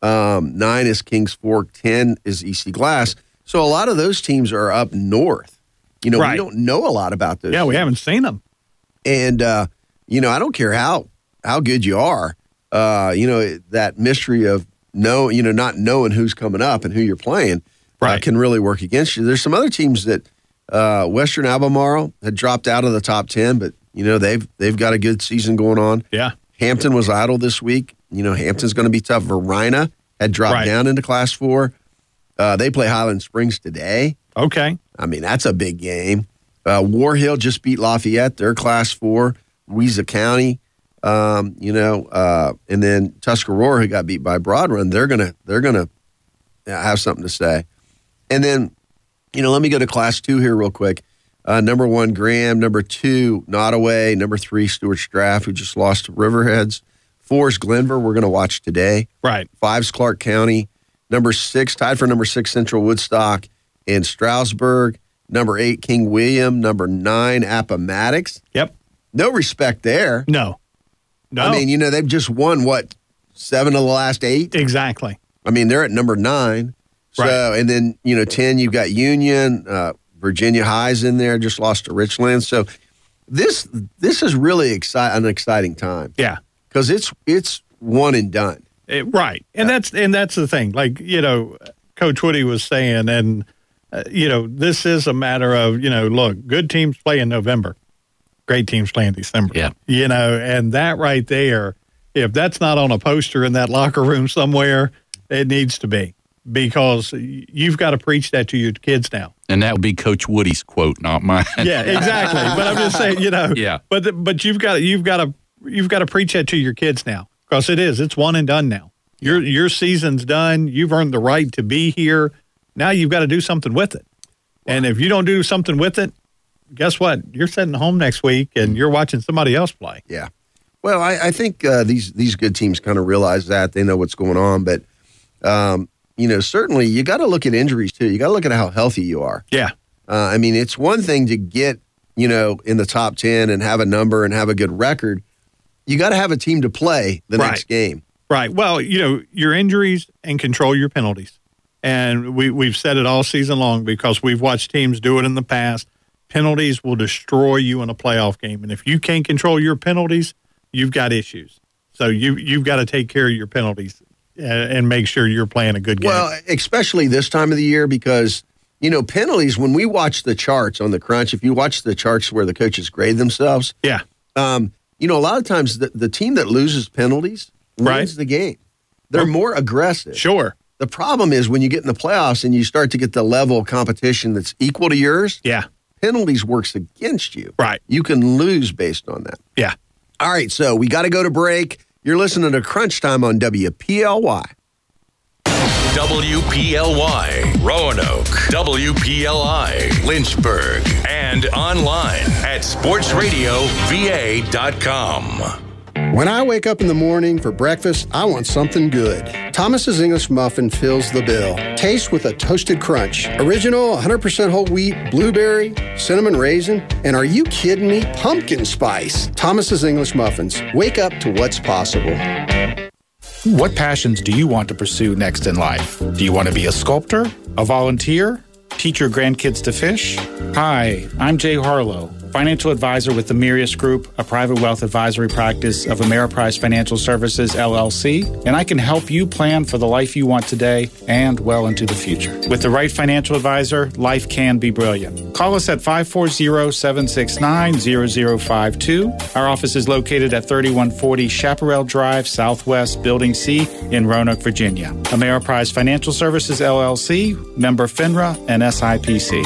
9 is Kings Fork. 10 is EC Glass. So a lot of those teams are up north. We don't know a lot about those. Yeah, teams. We haven't seen them. And, I don't care how good you are, that mystery of not knowing who's coming up and who you're playing can really work against you. There's some other teams that, Western Albemarle had dropped out of the top 10, but they've got a good season going on. Yeah, Hampton was idle this week. Hampton's going to be tough. Verina had dropped down into Class 4. They play Highland Springs today. Okay, that's a big game. War Hill just beat Lafayette. They're Class 4. Louisa County, and then Tuscarora, who got beat by Broad Run. They're gonna have something to say, and then. Let me go to Class 2 here real quick. Number 1, Graham. Number 2, Nottoway. Number 3, Stuart Straff, who just lost to Riverheads. 4 is Glenver. We're going to watch today. Right. 5's Clark County. Number 6, tied for number 6, Central Woodstock and Stroudsburg. Number 8, King William. Number 9, Appomattox. Yep. No respect there. No. They've just won, 7 of the last 8? Exactly. They're at number 9. Right. So, and then, 10, you've got Union, Virginia High's in there, just lost to Richland. So this is really an exciting time. Yeah. Because it's one and done. And that's the thing. Like, Coach Woody was saying, and, this is a matter of, look, good teams play in November. Great teams play in December. Yeah. And that right there, if that's not on a poster in that locker room somewhere, it needs to be. because you've got to preach that to your kids now. And that would be Coach Woody's quote, not mine. Yeah, exactly. But I'm just saying, Yeah. But you've got to preach that to your kids now, because it's one and done now. Your season's done. You've earned the right to be here. Now you've got to do something with it. Wow. And if you don't do something with it, guess what? You're sitting home next week and you're watching somebody else play. Yeah. Well, I think these good teams kind of realize that. They know what's going on. But, certainly you got to look at injuries, too. You got to look at how healthy you are. Yeah. It's one thing to get, in the top 10 and have a number and have a good record. You got to have a team to play the next game. Right. Well, your injuries, and control your penalties. And we've said it all season long, because we've watched teams do it in the past. Penalties will destroy you in a playoff game. And if you can't control your penalties, you've got issues. So you've got to take care of your penalties and make sure you're playing a good game. Well, especially this time of the year, because, penalties, when we watch the charts on the crunch, if you watch the charts where the coaches grade themselves, a lot of times the team that loses penalties wins the game. They're more aggressive. Sure. The problem is when you get in the playoffs and you start to get the level of competition that's equal to yours, penalties works against you. Right. You can lose based on that. Yeah. All right, so we got to go to break. You're listening to Crunch Time on WPLY. WPLY, Roanoke, WPLI, Lynchburg, and online at sportsradiova.com. When I wake up in the morning for breakfast, I want something good. Thomas's English Muffin fills the bill. Taste with a toasted crunch. Original, 100% whole wheat, blueberry, cinnamon raisin, and are you kidding me? Pumpkin spice. Thomas's English Muffins. Wake up to what's possible. What passions do you want to pursue next in life? Do you want to be a sculptor? A volunteer? Teach your grandkids to fish? Hi, I'm Jay Harlow, financial advisor with the Mirius Group, a private wealth advisory practice of Ameriprise Financial Services, LLC, and I can help you plan for the life you want today and well into the future. With the right financial advisor, life can be brilliant. Call us at 540-769-0052. Our office is located at 3140 Chaparral Drive, Southwest, Building C in Roanoke, Virginia. Ameriprise Financial Services, LLC, member FINRA and SIPC.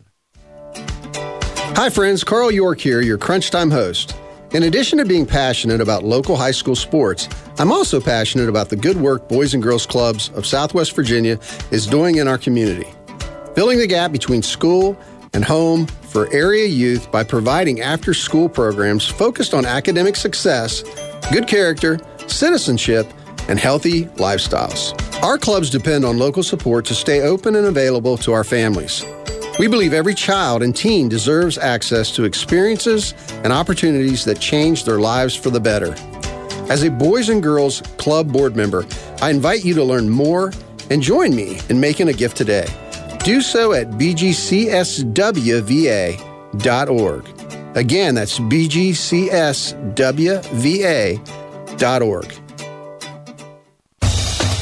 Hi friends, Carl York here, your Crunch Time host. In addition to being passionate about local high school sports, I'm also passionate about the good work Boys and Girls Clubs of Southwest Virginia is doing in our community. Filling the gap between school and home for area youth by providing after-school programs focused on academic success, good character, citizenship, and healthy lifestyles. Our clubs depend on local support to stay open and available to our families. We believe every child and teen deserves access to experiences and opportunities that change their lives for the better. As a Boys and Girls Club board member, I invite you to learn more and join me in making a gift today. Do so at bgcswva.org. Again, that's bgcswva.org.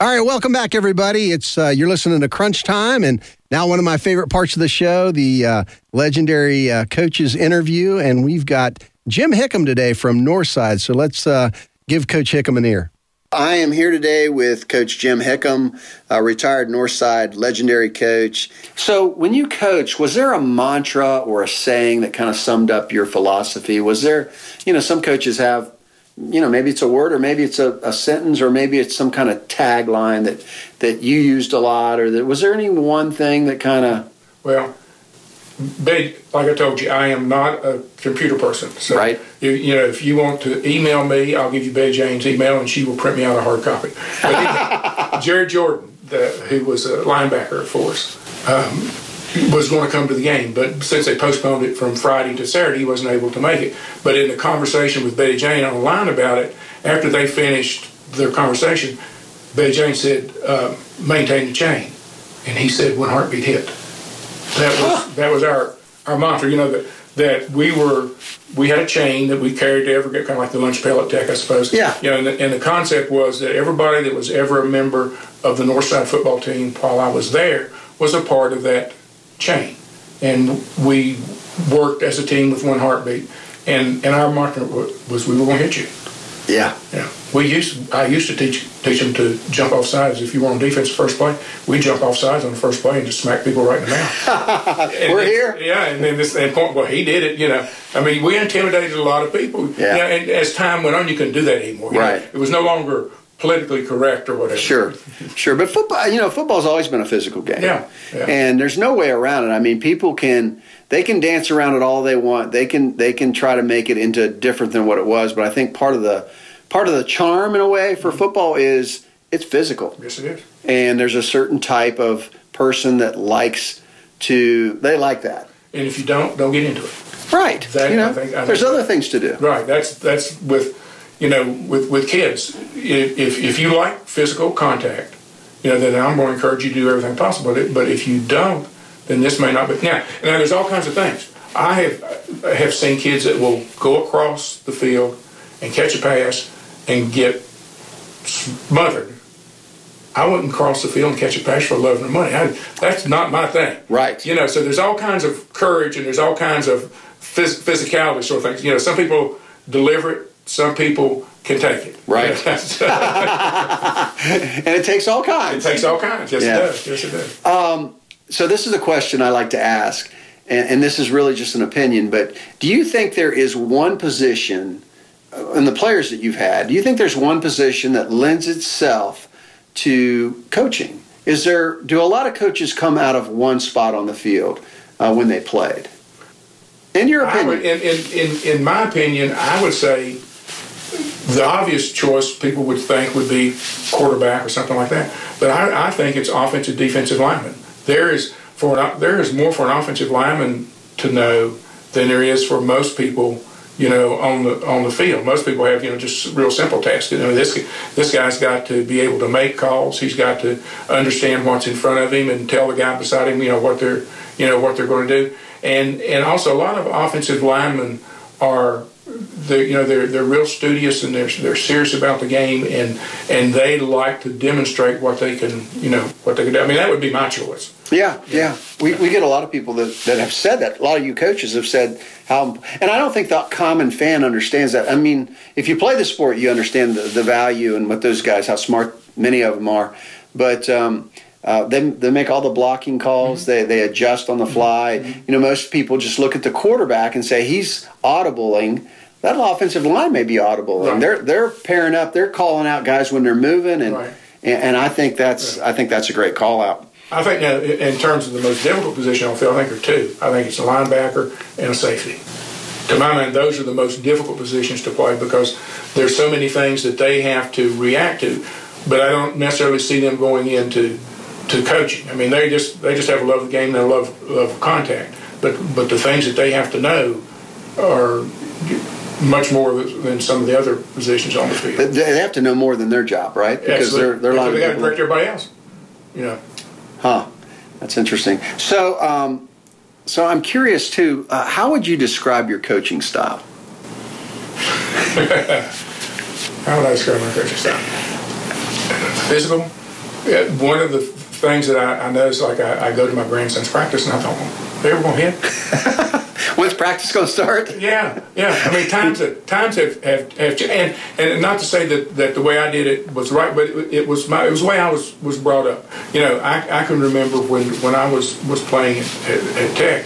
All right, welcome back, everybody. It's you're listening to Crunch Time, and now one of my favorite parts of the show, the legendary coaches interview, and we've got Jim Hickam today from Northside, so let's give Coach Hickam an ear. I am here today with Coach Jim Hickam, a retired Northside legendary coach. So when you coach, was there a mantra or a saying that kind of summed up your philosophy? Was there, you know, some coaches have, you know, maybe it's a word or maybe it's a sentence or maybe it's some kind of tagline that you used a lot, or that, was there any one thing that kind of... Well, like I told you, I am not a computer person. So right. You know, if you want to email me, I'll give you Betty Jane's email and she will print me out a hard copy. But anyway, Jerry Jordan, who was a linebacker for us, was going to come to the game, but since they postponed it from Friday to Saturday, he wasn't able to make it. But in the conversation with Betty Jane online about it, after they finished their conversation, Betty Jane said, "Maintain the chain," and he said, "One heartbeat hit." That was our mantra, you know, that we had a chain that we carried to every, kind of like the lunch pellet tech, I suppose. Yeah. You know, and the concept was that everybody that was ever a member of the Northside football team while I was there was a part of that chain, and we worked as a team with one heartbeat. And our mantra was, "We were going to hit you." Yeah. Yeah. I used to teach them to jump off sides. If you were on defense first play, we jump off sides on the first play and just smack people right in the mouth. We're here. Yeah, and then this point, well, he did it. You know, I mean, we intimidated a lot of people. Yeah. You know, and as time went on, you couldn't do that anymore. Right. Know? It was no longer politically correct or whatever. Sure. But football, you know, football's always been a physical game. Yeah. And there's no way around it. I mean, people can. They can dance around it all they want. They can try to make it into different than what it was. But I think part of the charm, in a way, for football is it's physical. Yes, it is. And there's a certain type of person that likes that. And if you don't get into it. Right. That, you know, I think there's other things to do. Right. That's with, you know, with kids. If you like physical contact, you know, then I'm going to encourage you to do everything possible. But if you don't, then this may not be. Now, there's all kinds of things. I have seen kids that will go across the field and catch a pass and get smothered. I wouldn't cross the field and catch a pass for love nor money. That's not my thing. Right. You know, so there's all kinds of courage and there's all kinds of physicality sort of things. You know, some people deliver it, some people can take it. Right. And it takes all kinds. It takes all kinds. Yes, yeah. It does. Yes, it does. So this is a question I like to ask, and this is really just an opinion, but do you think there is one position, in the players that you've had, do you think there's one position that lends itself to coaching? Do a lot of coaches come out of one spot on the field when they played? In your opinion? In my opinion, I would say the obvious choice people would think would be quarterback or something like that, but I think it's offensive, defensive lineman. There is more for an offensive lineman to know than there is for most people, you know, on the field. Most people have, you know, just real simple tasks. You know, this guy's got to be able to make calls. He's got to understand what's in front of him and tell the guy beside him, you know, what they're going to do. And also a lot of offensive linemen are, you know, they're real studious and they're serious about the game and they like to demonstrate what they can, you know, what they can do. I mean, that would be my choice. Yeah. We get a lot of people that have said that. A lot of you coaches have said how, and I don't think the common fan understands that. I mean, if you play the sport, you understand the value and what those guys, how smart many of them are. But they make all the blocking calls. Mm-hmm. They adjust on the fly. Mm-hmm. You know, most people just look at the quarterback and say he's audibling. That offensive line may be audible, right. And they're pairing up. They're calling out guys when they're moving, and right. and I think that's a great call out. I think now, in terms of the most difficult position on the field, I think are two. I think it's a linebacker and a safety. To my mind, those are the most difficult positions to play because there's so many things that they have to react to. But I don't necessarily see them going into coaching. I mean, they just have a love of the game, and a love of contact. But the things that they have to know are much more than some of the other positions on the field. They have to know more than their job, right? Because they're linebackers. They got to direct everybody else. You know. Huh, that's interesting. So I'm curious too. How would you describe your coaching style? How would I describe my coaching style? Physical, One of the things that I noticed, like I go to my grandson's practice, and I thought, well, they were going to hit. When's practice going to start? Yeah. I mean, times have changed. And not to say that the way I did it was right, but it was the way I was brought up. You know, I can remember when I was playing at Tech,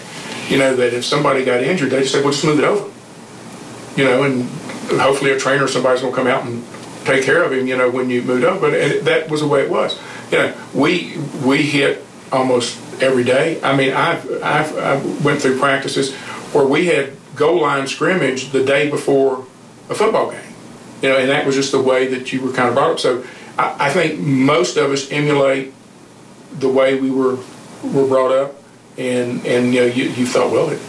you know, that if somebody got injured, they just said, well, just move it over. You know, and hopefully a trainer or somebody's going to come out and take care of him, you know, when you moved over. And that was the way it was. You know, we hit almost every day. I mean, I went through practices where we had goal line scrimmage the day before a football game. You know, and that was just the way that you were kind of brought up. So I think most of us emulate the way we were brought up. And you know, you thought, well, it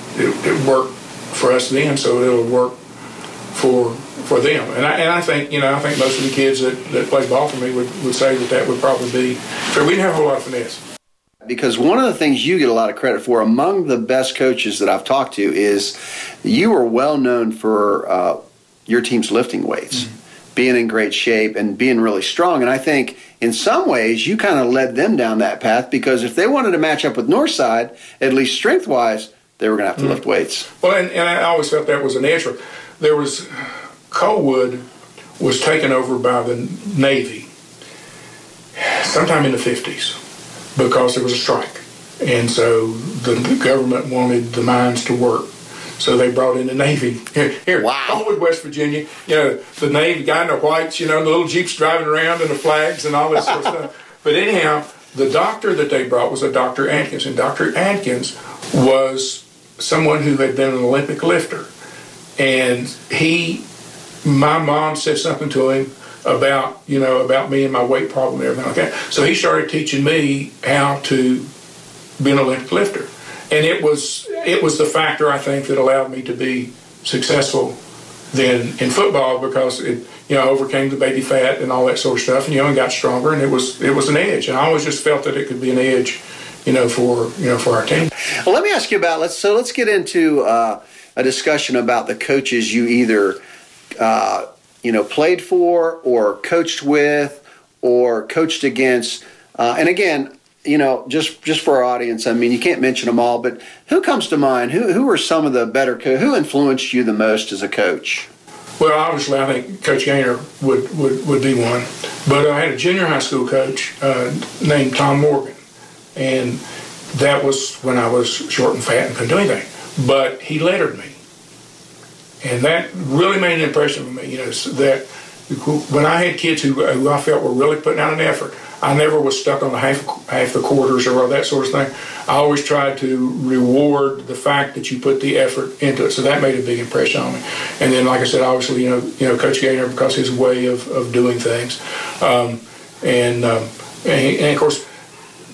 worked for us then, so it'll work for them. And I think, you know, I think most of the kids that play ball for me would say that would probably be. So we didn't have a whole lot of finesse. Because one of the things you get a lot of credit for among the best coaches that I've talked to is you are well known for your team's lifting weights, mm-hmm. being in great shape and being really strong. And I think in some ways you kind of led them down that path, because if they wanted to match up with Northside, at least strength-wise, they were going to have to mm-hmm. lift weights. Well, and I always felt that was an answer. There was Colwood was taken over by the Navy sometime in the 50s. Because there was a strike, and so the government wanted the mines to work, so they brought in the Navy. Here, wow. All with West Virginia, you know, the Navy guy in the whites, you know, and the little jeeps driving around and the flags and all this sort of stuff. But anyhow, the doctor that they brought was a Dr. Adkins, and Dr. Adkins was someone who had been an Olympic lifter, and my mom said something to him about, you know, about me and my weight problem and everything like that. So he started teaching me how to be an Olympic lifter. And it was the factor, I think, that allowed me to be successful then in football, because it, you know, overcame the baby fat and all that sort of stuff, and, you know, and got stronger, and it was an edge. And I always just felt that it could be an edge, you know, for our team. Well, let me ask you about, let's get into a discussion about the coaches you either you know, played for or coached with or coached against. And again, you know, just for our audience, I mean, you can't mention them all, but who comes to mind? Who are some of the better who influenced you the most as a coach? Well, obviously, I think Coach Gaynor would be one. But I had a junior high school coach named Tom Morgan, and that was when I was short and fat and couldn't do anything. But he lettered me. And that really made an impression on me, you know, that when I had kids who I felt were really putting out an effort, I never was stuck on the half the quarters or all that sort of thing. I always tried to reward the fact that you put the effort into it. So that made a big impression on me. And then, like I said, obviously, you know, Coach Gaynor, because his way of doing things. And of course,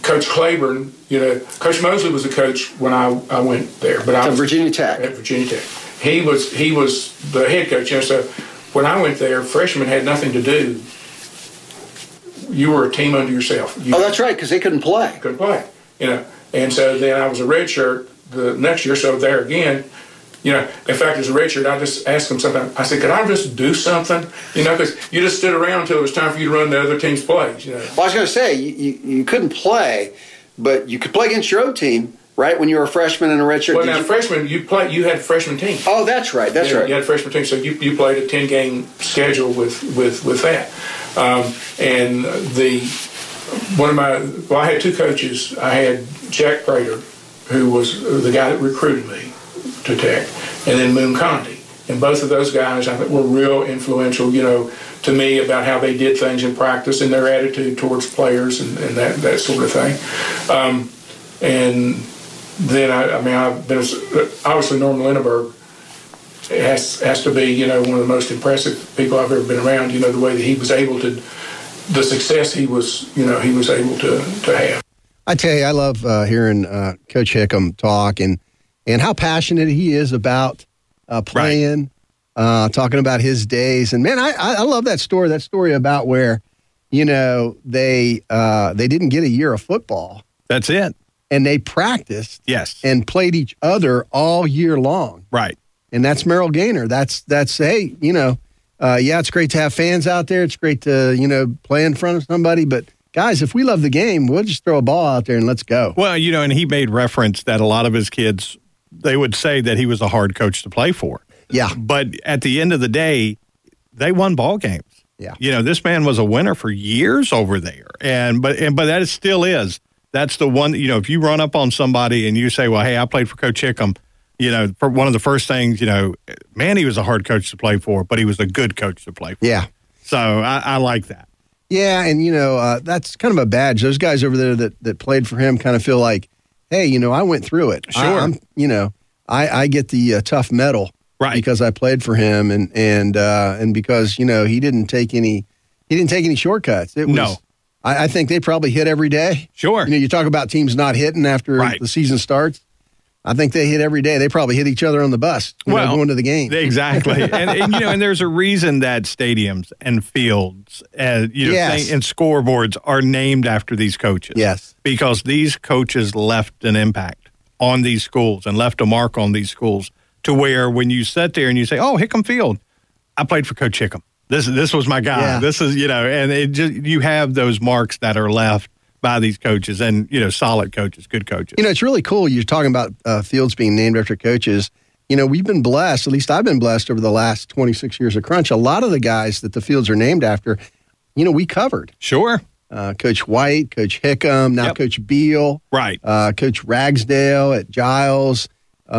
Coach Claiborne, you know, Coach Mosley was a coach when I went there. But At Virginia Tech. He was the head coach, you know, so when I went there, freshmen had nothing to do. You were a team unto yourself. That's right, because they couldn't play. You know, and so then I was a redshirt the next year, so there again, you know, in fact, as a redshirt, I just asked them sometimes, I said, could I just do something? You know, because you just stood around until it was time for you to run the other team's plays, you know. Well, I was going to say, you couldn't play, but you could play against your own team. Right, when you were a freshman and a redshirt. Well, now, freshman, you had a freshman team. Oh, that's right, right. You had a freshman team, so you played a 10-game schedule with that. And I had two coaches. I had Jack Prater, who was the guy that recruited me to Tech, and then Moon Condi. And both of those guys, I think, were real influential, you know, to me about how they did things in practice and their attitude towards players and that sort of thing. And then, there's obviously Norm Linneberg has to be, you know, one of the most impressive people I've ever been around, you know, the way that he was able to, the success he was able to have. I tell you, I love hearing Coach Hickam talk and how passionate he is about playing, right. Talking about his days. And, man, I love that story about where, you know, they didn't get a year of football. That's it. And they practiced, yes, and played each other all year long. Right, and that's Merrill Gaynor. That's hey, you know, yeah, it's great to have fans out there. It's great to, you know, play in front of somebody, but guys, if we love the game, we'll just throw a ball out there and let's go. Well, you know, and he made reference that a lot of his kids, they would say that he was a hard coach to play for. Yeah. But at the end of the day, they won ball games. Yeah. You know, this man was a winner for years over there. But that still is. That's the one, you know, if you run up on somebody and you say, well, hey, I played for Coach Hickam, you know, for one of the first things, you know, man, he was a hard coach to play for, but he was a good coach to play for. Yeah. So I like that. Yeah, and, you know, that's kind of a badge. Those guys over there that played for him kind of feel like, hey, you know, I went through it. Sure. I get the tough medal. Right. Because I played for him and because, you know, he didn't take any shortcuts. It was, no. I think they probably hit every day. Sure. You know, you talk about teams not hitting after the season starts. I think they hit every day. They probably hit each other on the bus going to the game. Exactly. and you know, and there's a reason that stadiums and fields and scoreboards are named after these coaches. Yes. Because these coaches left an impact on these schools and left a mark on these schools. To where when you sit there and you say, oh, Hickam Field, I played for Coach Hickam. This was my guy. Yeah. This is, you know, and it just, you have those marks that are left by these coaches and, you know, solid coaches, good coaches. You know, it's really cool. You're talking about fields being named after coaches. You know, we've been blessed, at least I've been blessed over the last 26 years of Crunch. A lot of the guys that the fields are named after, you know, we covered. Sure. Coach White, Coach Hickam, now Coach Beal. Right. Coach Ragsdale at Giles. A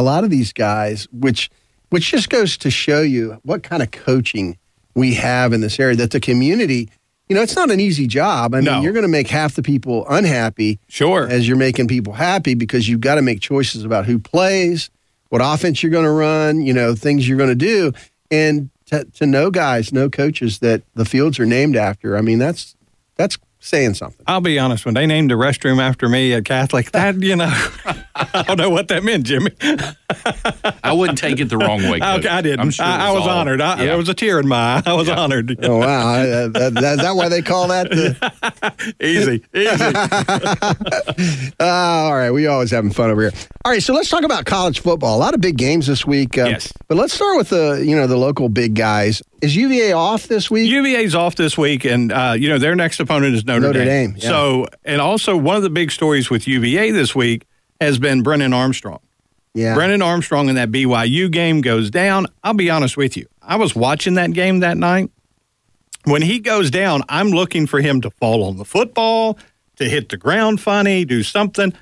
lot of these guys, which just goes to show you what kind of coaching we have in this area, that the community, you know, it's not an easy job. I mean, you're going to make half the people unhappy. Sure. As you're making people happy, because you've got to make choices about who plays, what offense you're going to run, you know, things you're going to do. And to know coaches that the fields are named after, I mean, that's saying something. I'll be honest, when they named the restroom after me at Catholic, that, you know, I don't know what that meant, Jimmy. I wouldn't take it the wrong way, Coach. I didn't. I'm sure I was honored. There was a tear in my eye. I was honored. Oh, wow. That's why they call that the... Easy. All right, we always having fun over here. All right, so let's talk about college football. A lot of big games this week. Yes. But let's start with the local big guys. Is UVA off this week? UVA's off this week, and, you know, their next opponent is Notre Dame. Yeah. So, and also one of the big stories with UVA this week has been Brennan Armstrong. Yeah. Brennan Armstrong in that BYU game goes down. I'll be honest with you. I was watching that game that night. When he goes down, I'm looking for him to fall on the football, to hit the ground funny, do something.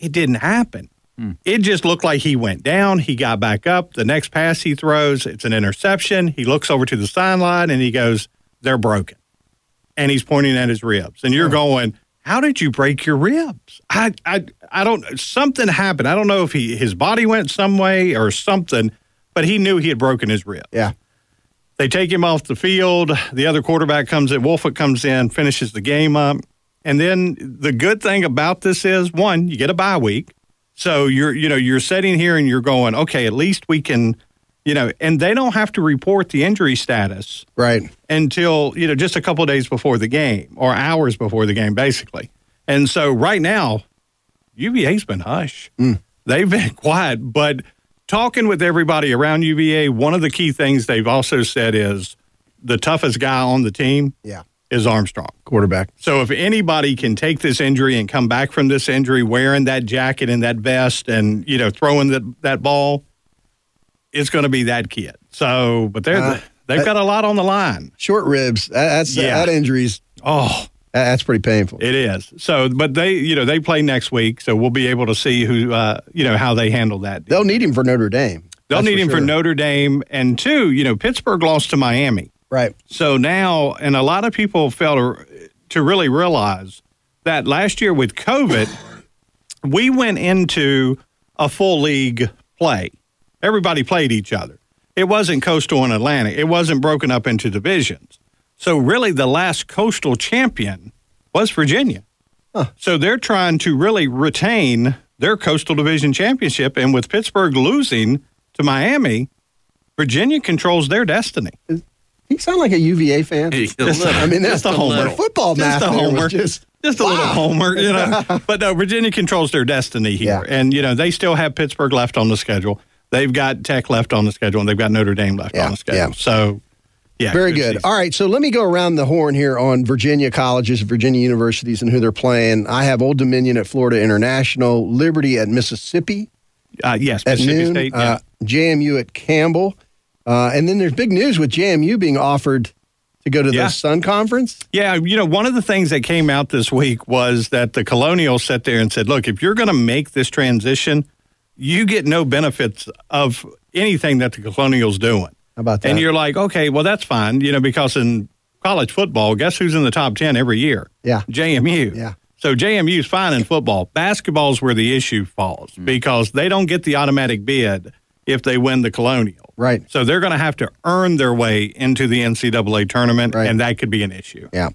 It didn't happen. It just looked like he went down. He got back up. The next pass he throws, it's an interception. He looks over to the sideline and he goes, they're broken. And he's pointing at his ribs. And you're going, how did you break your ribs? I don't, something happened. I don't know if his body went some way or something, but he knew he had broken his rib. Yeah. They take him off the field. The other quarterback comes in. Wolford comes in, finishes the game up. And then the good thing about this is, one, you get a bye week. So you're sitting here and you're going, okay, at least we can, you know, and they don't have to report the injury status right until, you know, just a couple of days before the game or hours before the game, basically. And so right now, UVA's been hush. They've been quiet, but talking with everybody around UVA, one of the key things they've also said is the toughest guy on the team is Armstrong. Quarterback. So if anybody can take this injury and come back from this injury wearing that jacket and that vest and, you know, throwing that ball, it's going to be that kid. So, but they've got a lot on the line. Short ribs. That injury's. Oh. That's pretty painful. It is. So, but they, you know, they play next week, so we'll be able to see who, you know, how they handle that. They'll need him for Notre Dame. They'll need him for Notre Dame. And two, you know, Pittsburgh lost to Miami. Right. So now, and a lot of people fail to really realize that last year with COVID, we went into a full league play. Everybody played each other. It wasn't Coastal and Atlantic. It wasn't broken up into divisions. So really the last Coastal champion was Virginia. Huh. So they're trying to really retain their Coastal Division championship. And with Pittsburgh losing to Miami, Virginia controls their destiny. You sound like a UVA fan. I mean, that's the homer. Football math. Just the homer. Just a little homer, you know. But no, Virginia controls their destiny here. Yeah. And, you know, they still have Pittsburgh left on the schedule. They've got Tech left on the schedule, and they've got Notre Dame left on the schedule. Yeah. So, Yeah, very good. All right, so let me go around the horn here on Virginia colleges, Virginia universities, and who they're playing. I have Old Dominion at Florida International, Liberty at Mississippi. Yes, at Mississippi noon, State. Yeah. JMU at Campbell. And then there's big news with JMU being offered to go to the Sun Conference. Yeah, you know, one of the things that came out this week was that the Colonial sat there and said, look, if you're going to make this transition, you get no benefits of anything that the Colonial's doing. How about that? And you're like, okay, well, that's fine, you know, because in college football, guess who's in the top 10 every year? Yeah. JMU. Yeah. So JMU's fine in football. Basketball's where the issue falls because they don't get the automatic bid if they win the Colonial. Right. So they're going to have to earn their way into the NCAA tournament, and that could be an issue. Yeah.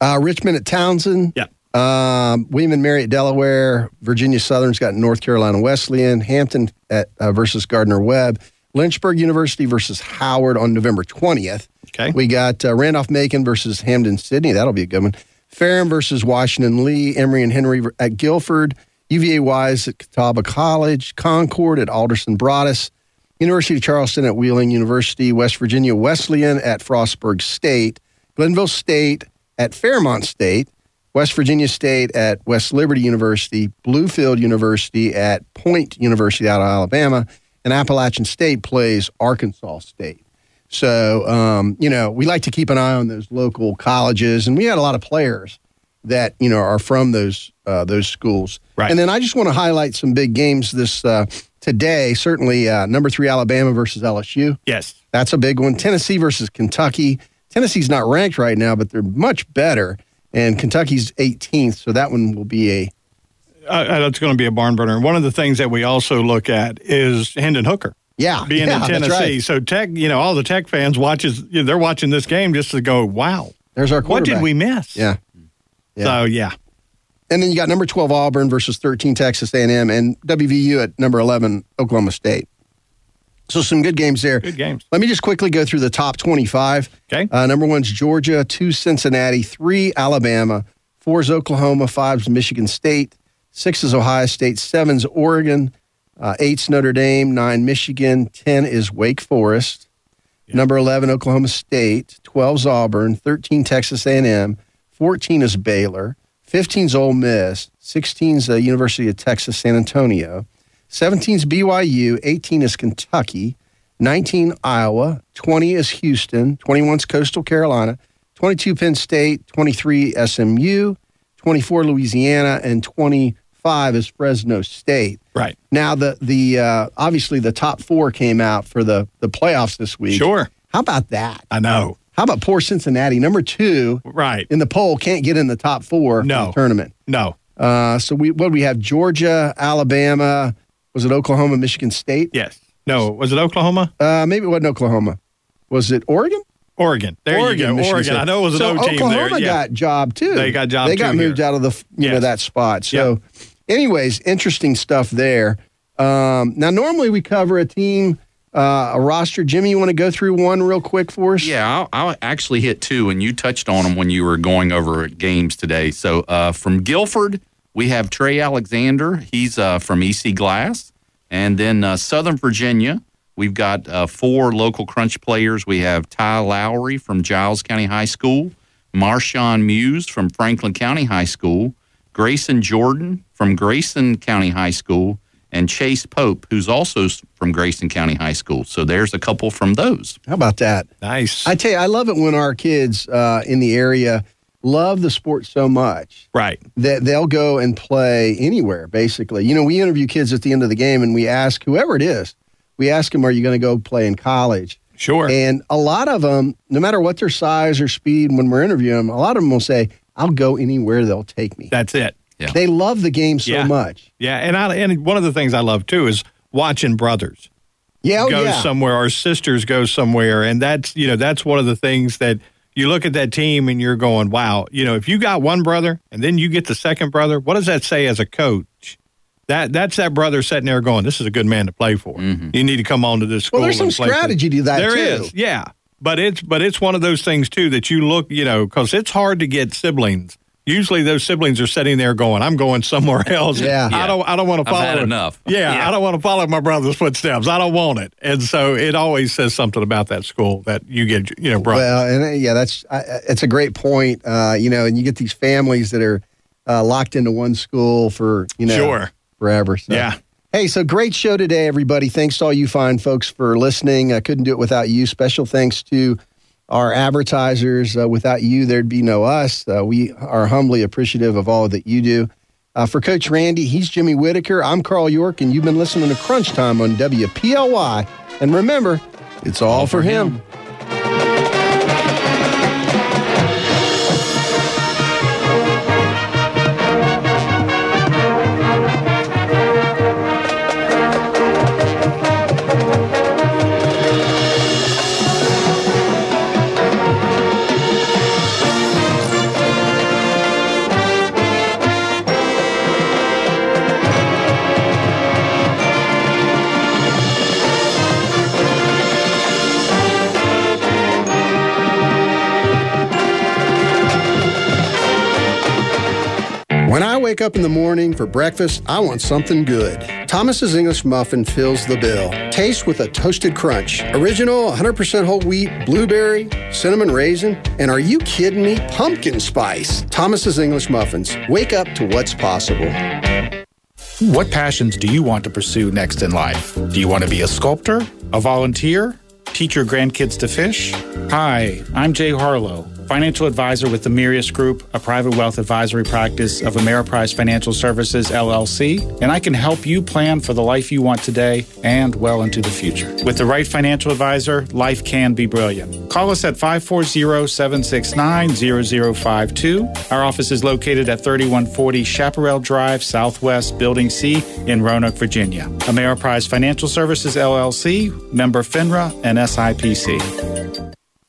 Richmond at Townsend. Yeah. William and Mary at Delaware. Virginia Southern's got North Carolina Wesleyan. Hampton at versus Gardner-Webb. Lynchburg University versus Howard on November 20th. Okay. We got Randolph-Macon versus Hamden-Sydney. That'll be a good one. Ferrum versus Washington-Lee. Emory and Henry at Guilford. UVA Wise at Catawba College. Concord at Alderson-Broaddus. University of Charleston at Wheeling University. West Virginia Wesleyan at Frostburg State. Glenville State at Fairmont State. West Virginia State at West Liberty University. Bluefield University at Point University out of Alabama. And Appalachian State plays Arkansas State. So, you know, we like to keep an eye on those local colleges. And we had a lot of players that, you know, are from those schools. Right. And then I just want to highlight some big games this today. Certainly, number 3 Alabama versus LSU. Yes. That's a big one. Tennessee versus Kentucky. Tennessee's not ranked right now, but they're much better. And Kentucky's 18th, so that one will be a... that's going to be a barn burner. And one of the things that we also look at is Hendon Hooker. Yeah. Being in Tennessee. That's right. So Tech, you know, all the Tech fans they're watching this game just to go, wow. There's our quarterback. What did we miss? Yeah. So, yeah. And then you got number 12 Auburn versus 13 Texas A&M and WVU at number 11 Oklahoma State. So some good games there. Good games. Let me just quickly go through the top 25. Okay. Number 1's Georgia, 2 Cincinnati, 3 Alabama, 4's Oklahoma, 5's Michigan State. 6 is Ohio State, 7's Oregon, 8's Notre Dame, 9 Michigan, 10 is Wake Forest, number 11 Oklahoma State, 12's Auburn, 13 Texas A&M, 14 is Baylor, 15's Ole Miss, 16's University of Texas San Antonio, 17's BYU, 18 is Kentucky, 19 Iowa, 20 is Houston, 21's Coastal Carolina, 22 Penn State, 23 SMU, 24 Louisiana, and 25 is Fresno State. Right. Now, the obviously the top 4 came out for the playoffs this week. Sure. How about that? I know. How about poor Cincinnati? Number 2 in the poll can't get in the top 4 in the tournament. No. So we have Georgia, Alabama. Was it Oklahoma, Michigan State? Yes. No, was it Oklahoma? Maybe it wasn't Oklahoma. Was it Oregon? Oregon. Michigan Oregon. State. I know it was an O team there. Oklahoma got job two. They got job two. They got moved out of that spot. So, anyways, interesting stuff there. Now, normally we cover a team, a roster. Jimmy, you want to go through one real quick for us? Yeah, I'll actually hit 2, and you touched on them when you were going over games today. So, from Guilford, we have Trey Alexander. He's from EC Glass. And then Southern Virginia. We've got 4 local crunch players. We have Ty Lowry from Giles County High School, Marshawn Muse from Franklin County High School, Grayson Jordan from Grayson County High School, and Chase Pope, who's also from Grayson County High School. So there's a couple from those. How about that? Nice. I tell you, I love it when our kids in the area love the sport so much that they'll go and play anywhere, basically. You know, we interview kids at the end of the game, and we ask whoever it is, we ask them, are you going to go play in college? Sure. And a lot of them, no matter what their size or speed, when we're interviewing them, a lot of them will say, I'll go anywhere they'll take me. That's it. Yeah. They love the game so much. Yeah, and one of the things I love, too, is watching brothers go somewhere or sisters go somewhere. And that's, you know, that's one of the things that you look at that team and you're going, wow, you know, if you got one brother and then you get the second brother, what does that say as a coach? That's that brother sitting there going, this is a good man to play for. Mm-hmm. You need to come on to this school. Well, there's some strategy to that, too. There is, yeah. But it's one of those things, too, that you look, you know, because it's hard to get siblings usually those siblings are sitting there going, I'm going somewhere else. I don't want to follow. I've had enough. I don't want to follow my brother's footsteps. I don't want it. And so it always says something about that school that you get, you know, brought. Well, and that's a great point. And you get these families that are locked into one school for, forever. So. Yeah. Hey, so great show today, everybody. Thanks to all you fine folks for listening. I couldn't do it without you. Special thanks to our advertisers. Without you, there'd be no us. We are humbly appreciative of all that you do. For Coach Randy, he's Jimmy Whitaker. I'm Carl York, and you've been listening to Crunch Time on WPLY. And remember, it's all for him. Wake up in the morning for breakfast, I want something good. Thomas's English Muffin fills the bill. Taste with a toasted crunch. Original, 100% whole wheat, blueberry, cinnamon raisin, and are you kidding me? Pumpkin spice. Thomas's English Muffins. Wake up to what's possible. What passions do you want to pursue next in life? Do you want to be a sculptor? A volunteer? Teach your grandkids to fish? Hi, I'm Jay Harlow, financial advisor with the Mirius Group, a private wealth advisory practice of Ameriprise Financial Services, LLC, and I can help you plan for the life you want today and well into the future. With the right financial advisor, life can be brilliant. Call us at 540-769-0052. Our office is located at 3140 Chaparral Drive, Southwest, Building C in Roanoke, Virginia. Ameriprise Financial Services, LLC, member FINRA and SIPC.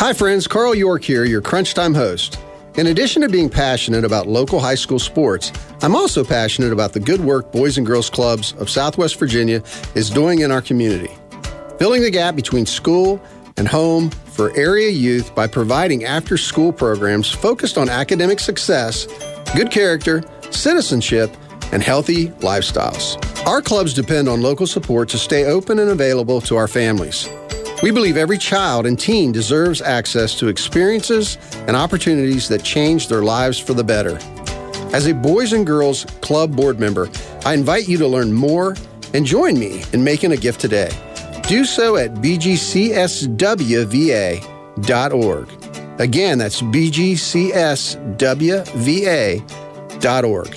Hi friends, Carl York here, your Crunch Time host. In addition to being passionate about local high school sports, I'm also passionate about the good work Boys and Girls Clubs of Southwest Virginia is doing in our community. Filling the gap between school and home for area youth by providing after-school programs focused on academic success, good character, citizenship, and healthy lifestyles. Our clubs depend on local support to stay open and available to our families. We believe every child and teen deserves access to experiences and opportunities that change their lives for the better. As a Boys and Girls Club board member, I invite you to learn more and join me in making a gift today. Do so at bgcswva.org. Again, that's bgcswva.org.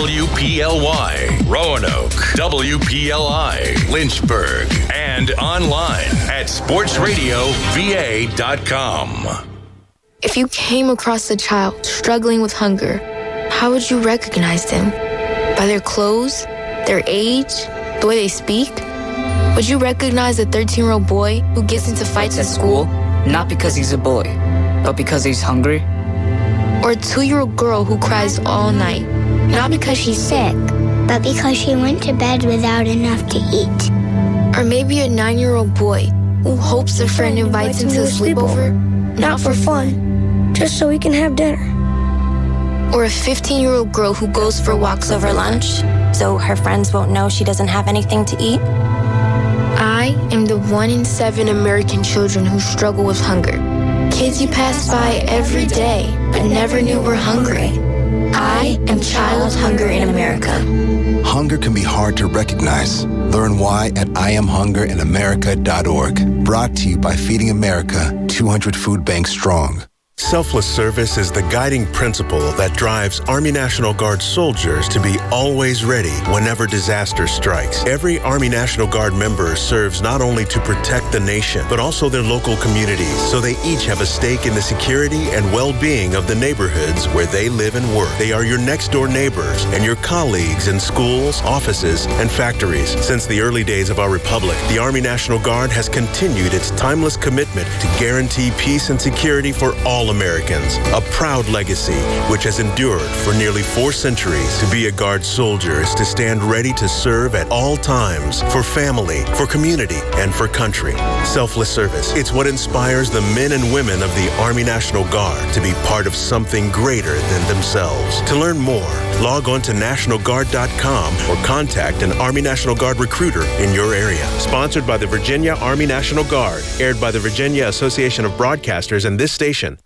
WPLY, Roanoke, WPLI, Lynchburg, and online at sportsradiova.com. If you came across a child struggling with hunger, how would you recognize them? By their clothes, their age, the way they speak? Would you recognize a 13-year-old boy who gets into fights at school? Not because he's a bully, but because he's hungry. Or a 2-year-old girl who cries all night. Not because she's sick, but because she went to bed without enough to eat. Or maybe a 9-year-old boy who hopes a friend invites him to a sleepover, not for fun, just so he can have dinner. Or a 15-year-old girl who goes for walks over lunch, so her friends won't know she doesn't have anything to eat. I am the 1 in 7 American children who struggle with hunger. Kids you pass by every day, but never knew were hungry. I am child hunger in America. Hunger can be hard to recognize. Learn why at IamHungerInAmerica.org. Brought to you by Feeding America, 200 food banks strong. Selfless service is the guiding principle that drives Army National Guard soldiers to be always ready whenever disaster strikes. Every Army National Guard member serves not only to protect the nation, but also their local communities, so they each have a stake in the security and well-being of the neighborhoods where they live and work. They are your next-door neighbors and your colleagues in schools, offices, and factories. Since the early days of our republic, the Army National Guard has continued its timeless commitment to guarantee peace and security for all Americans, a proud legacy which has endured for nearly 4 centuries. To be a Guard soldier is to stand ready to serve at all times, for family, for community, and for country. Selfless service, it's what inspires the men and women of the Army National Guard to be part of something greater than themselves. To learn more, log on to NationalGuard.com or contact an Army National Guard recruiter in your area. Sponsored by the Virginia Army National Guard, aired by the Virginia Association of Broadcasters and this station.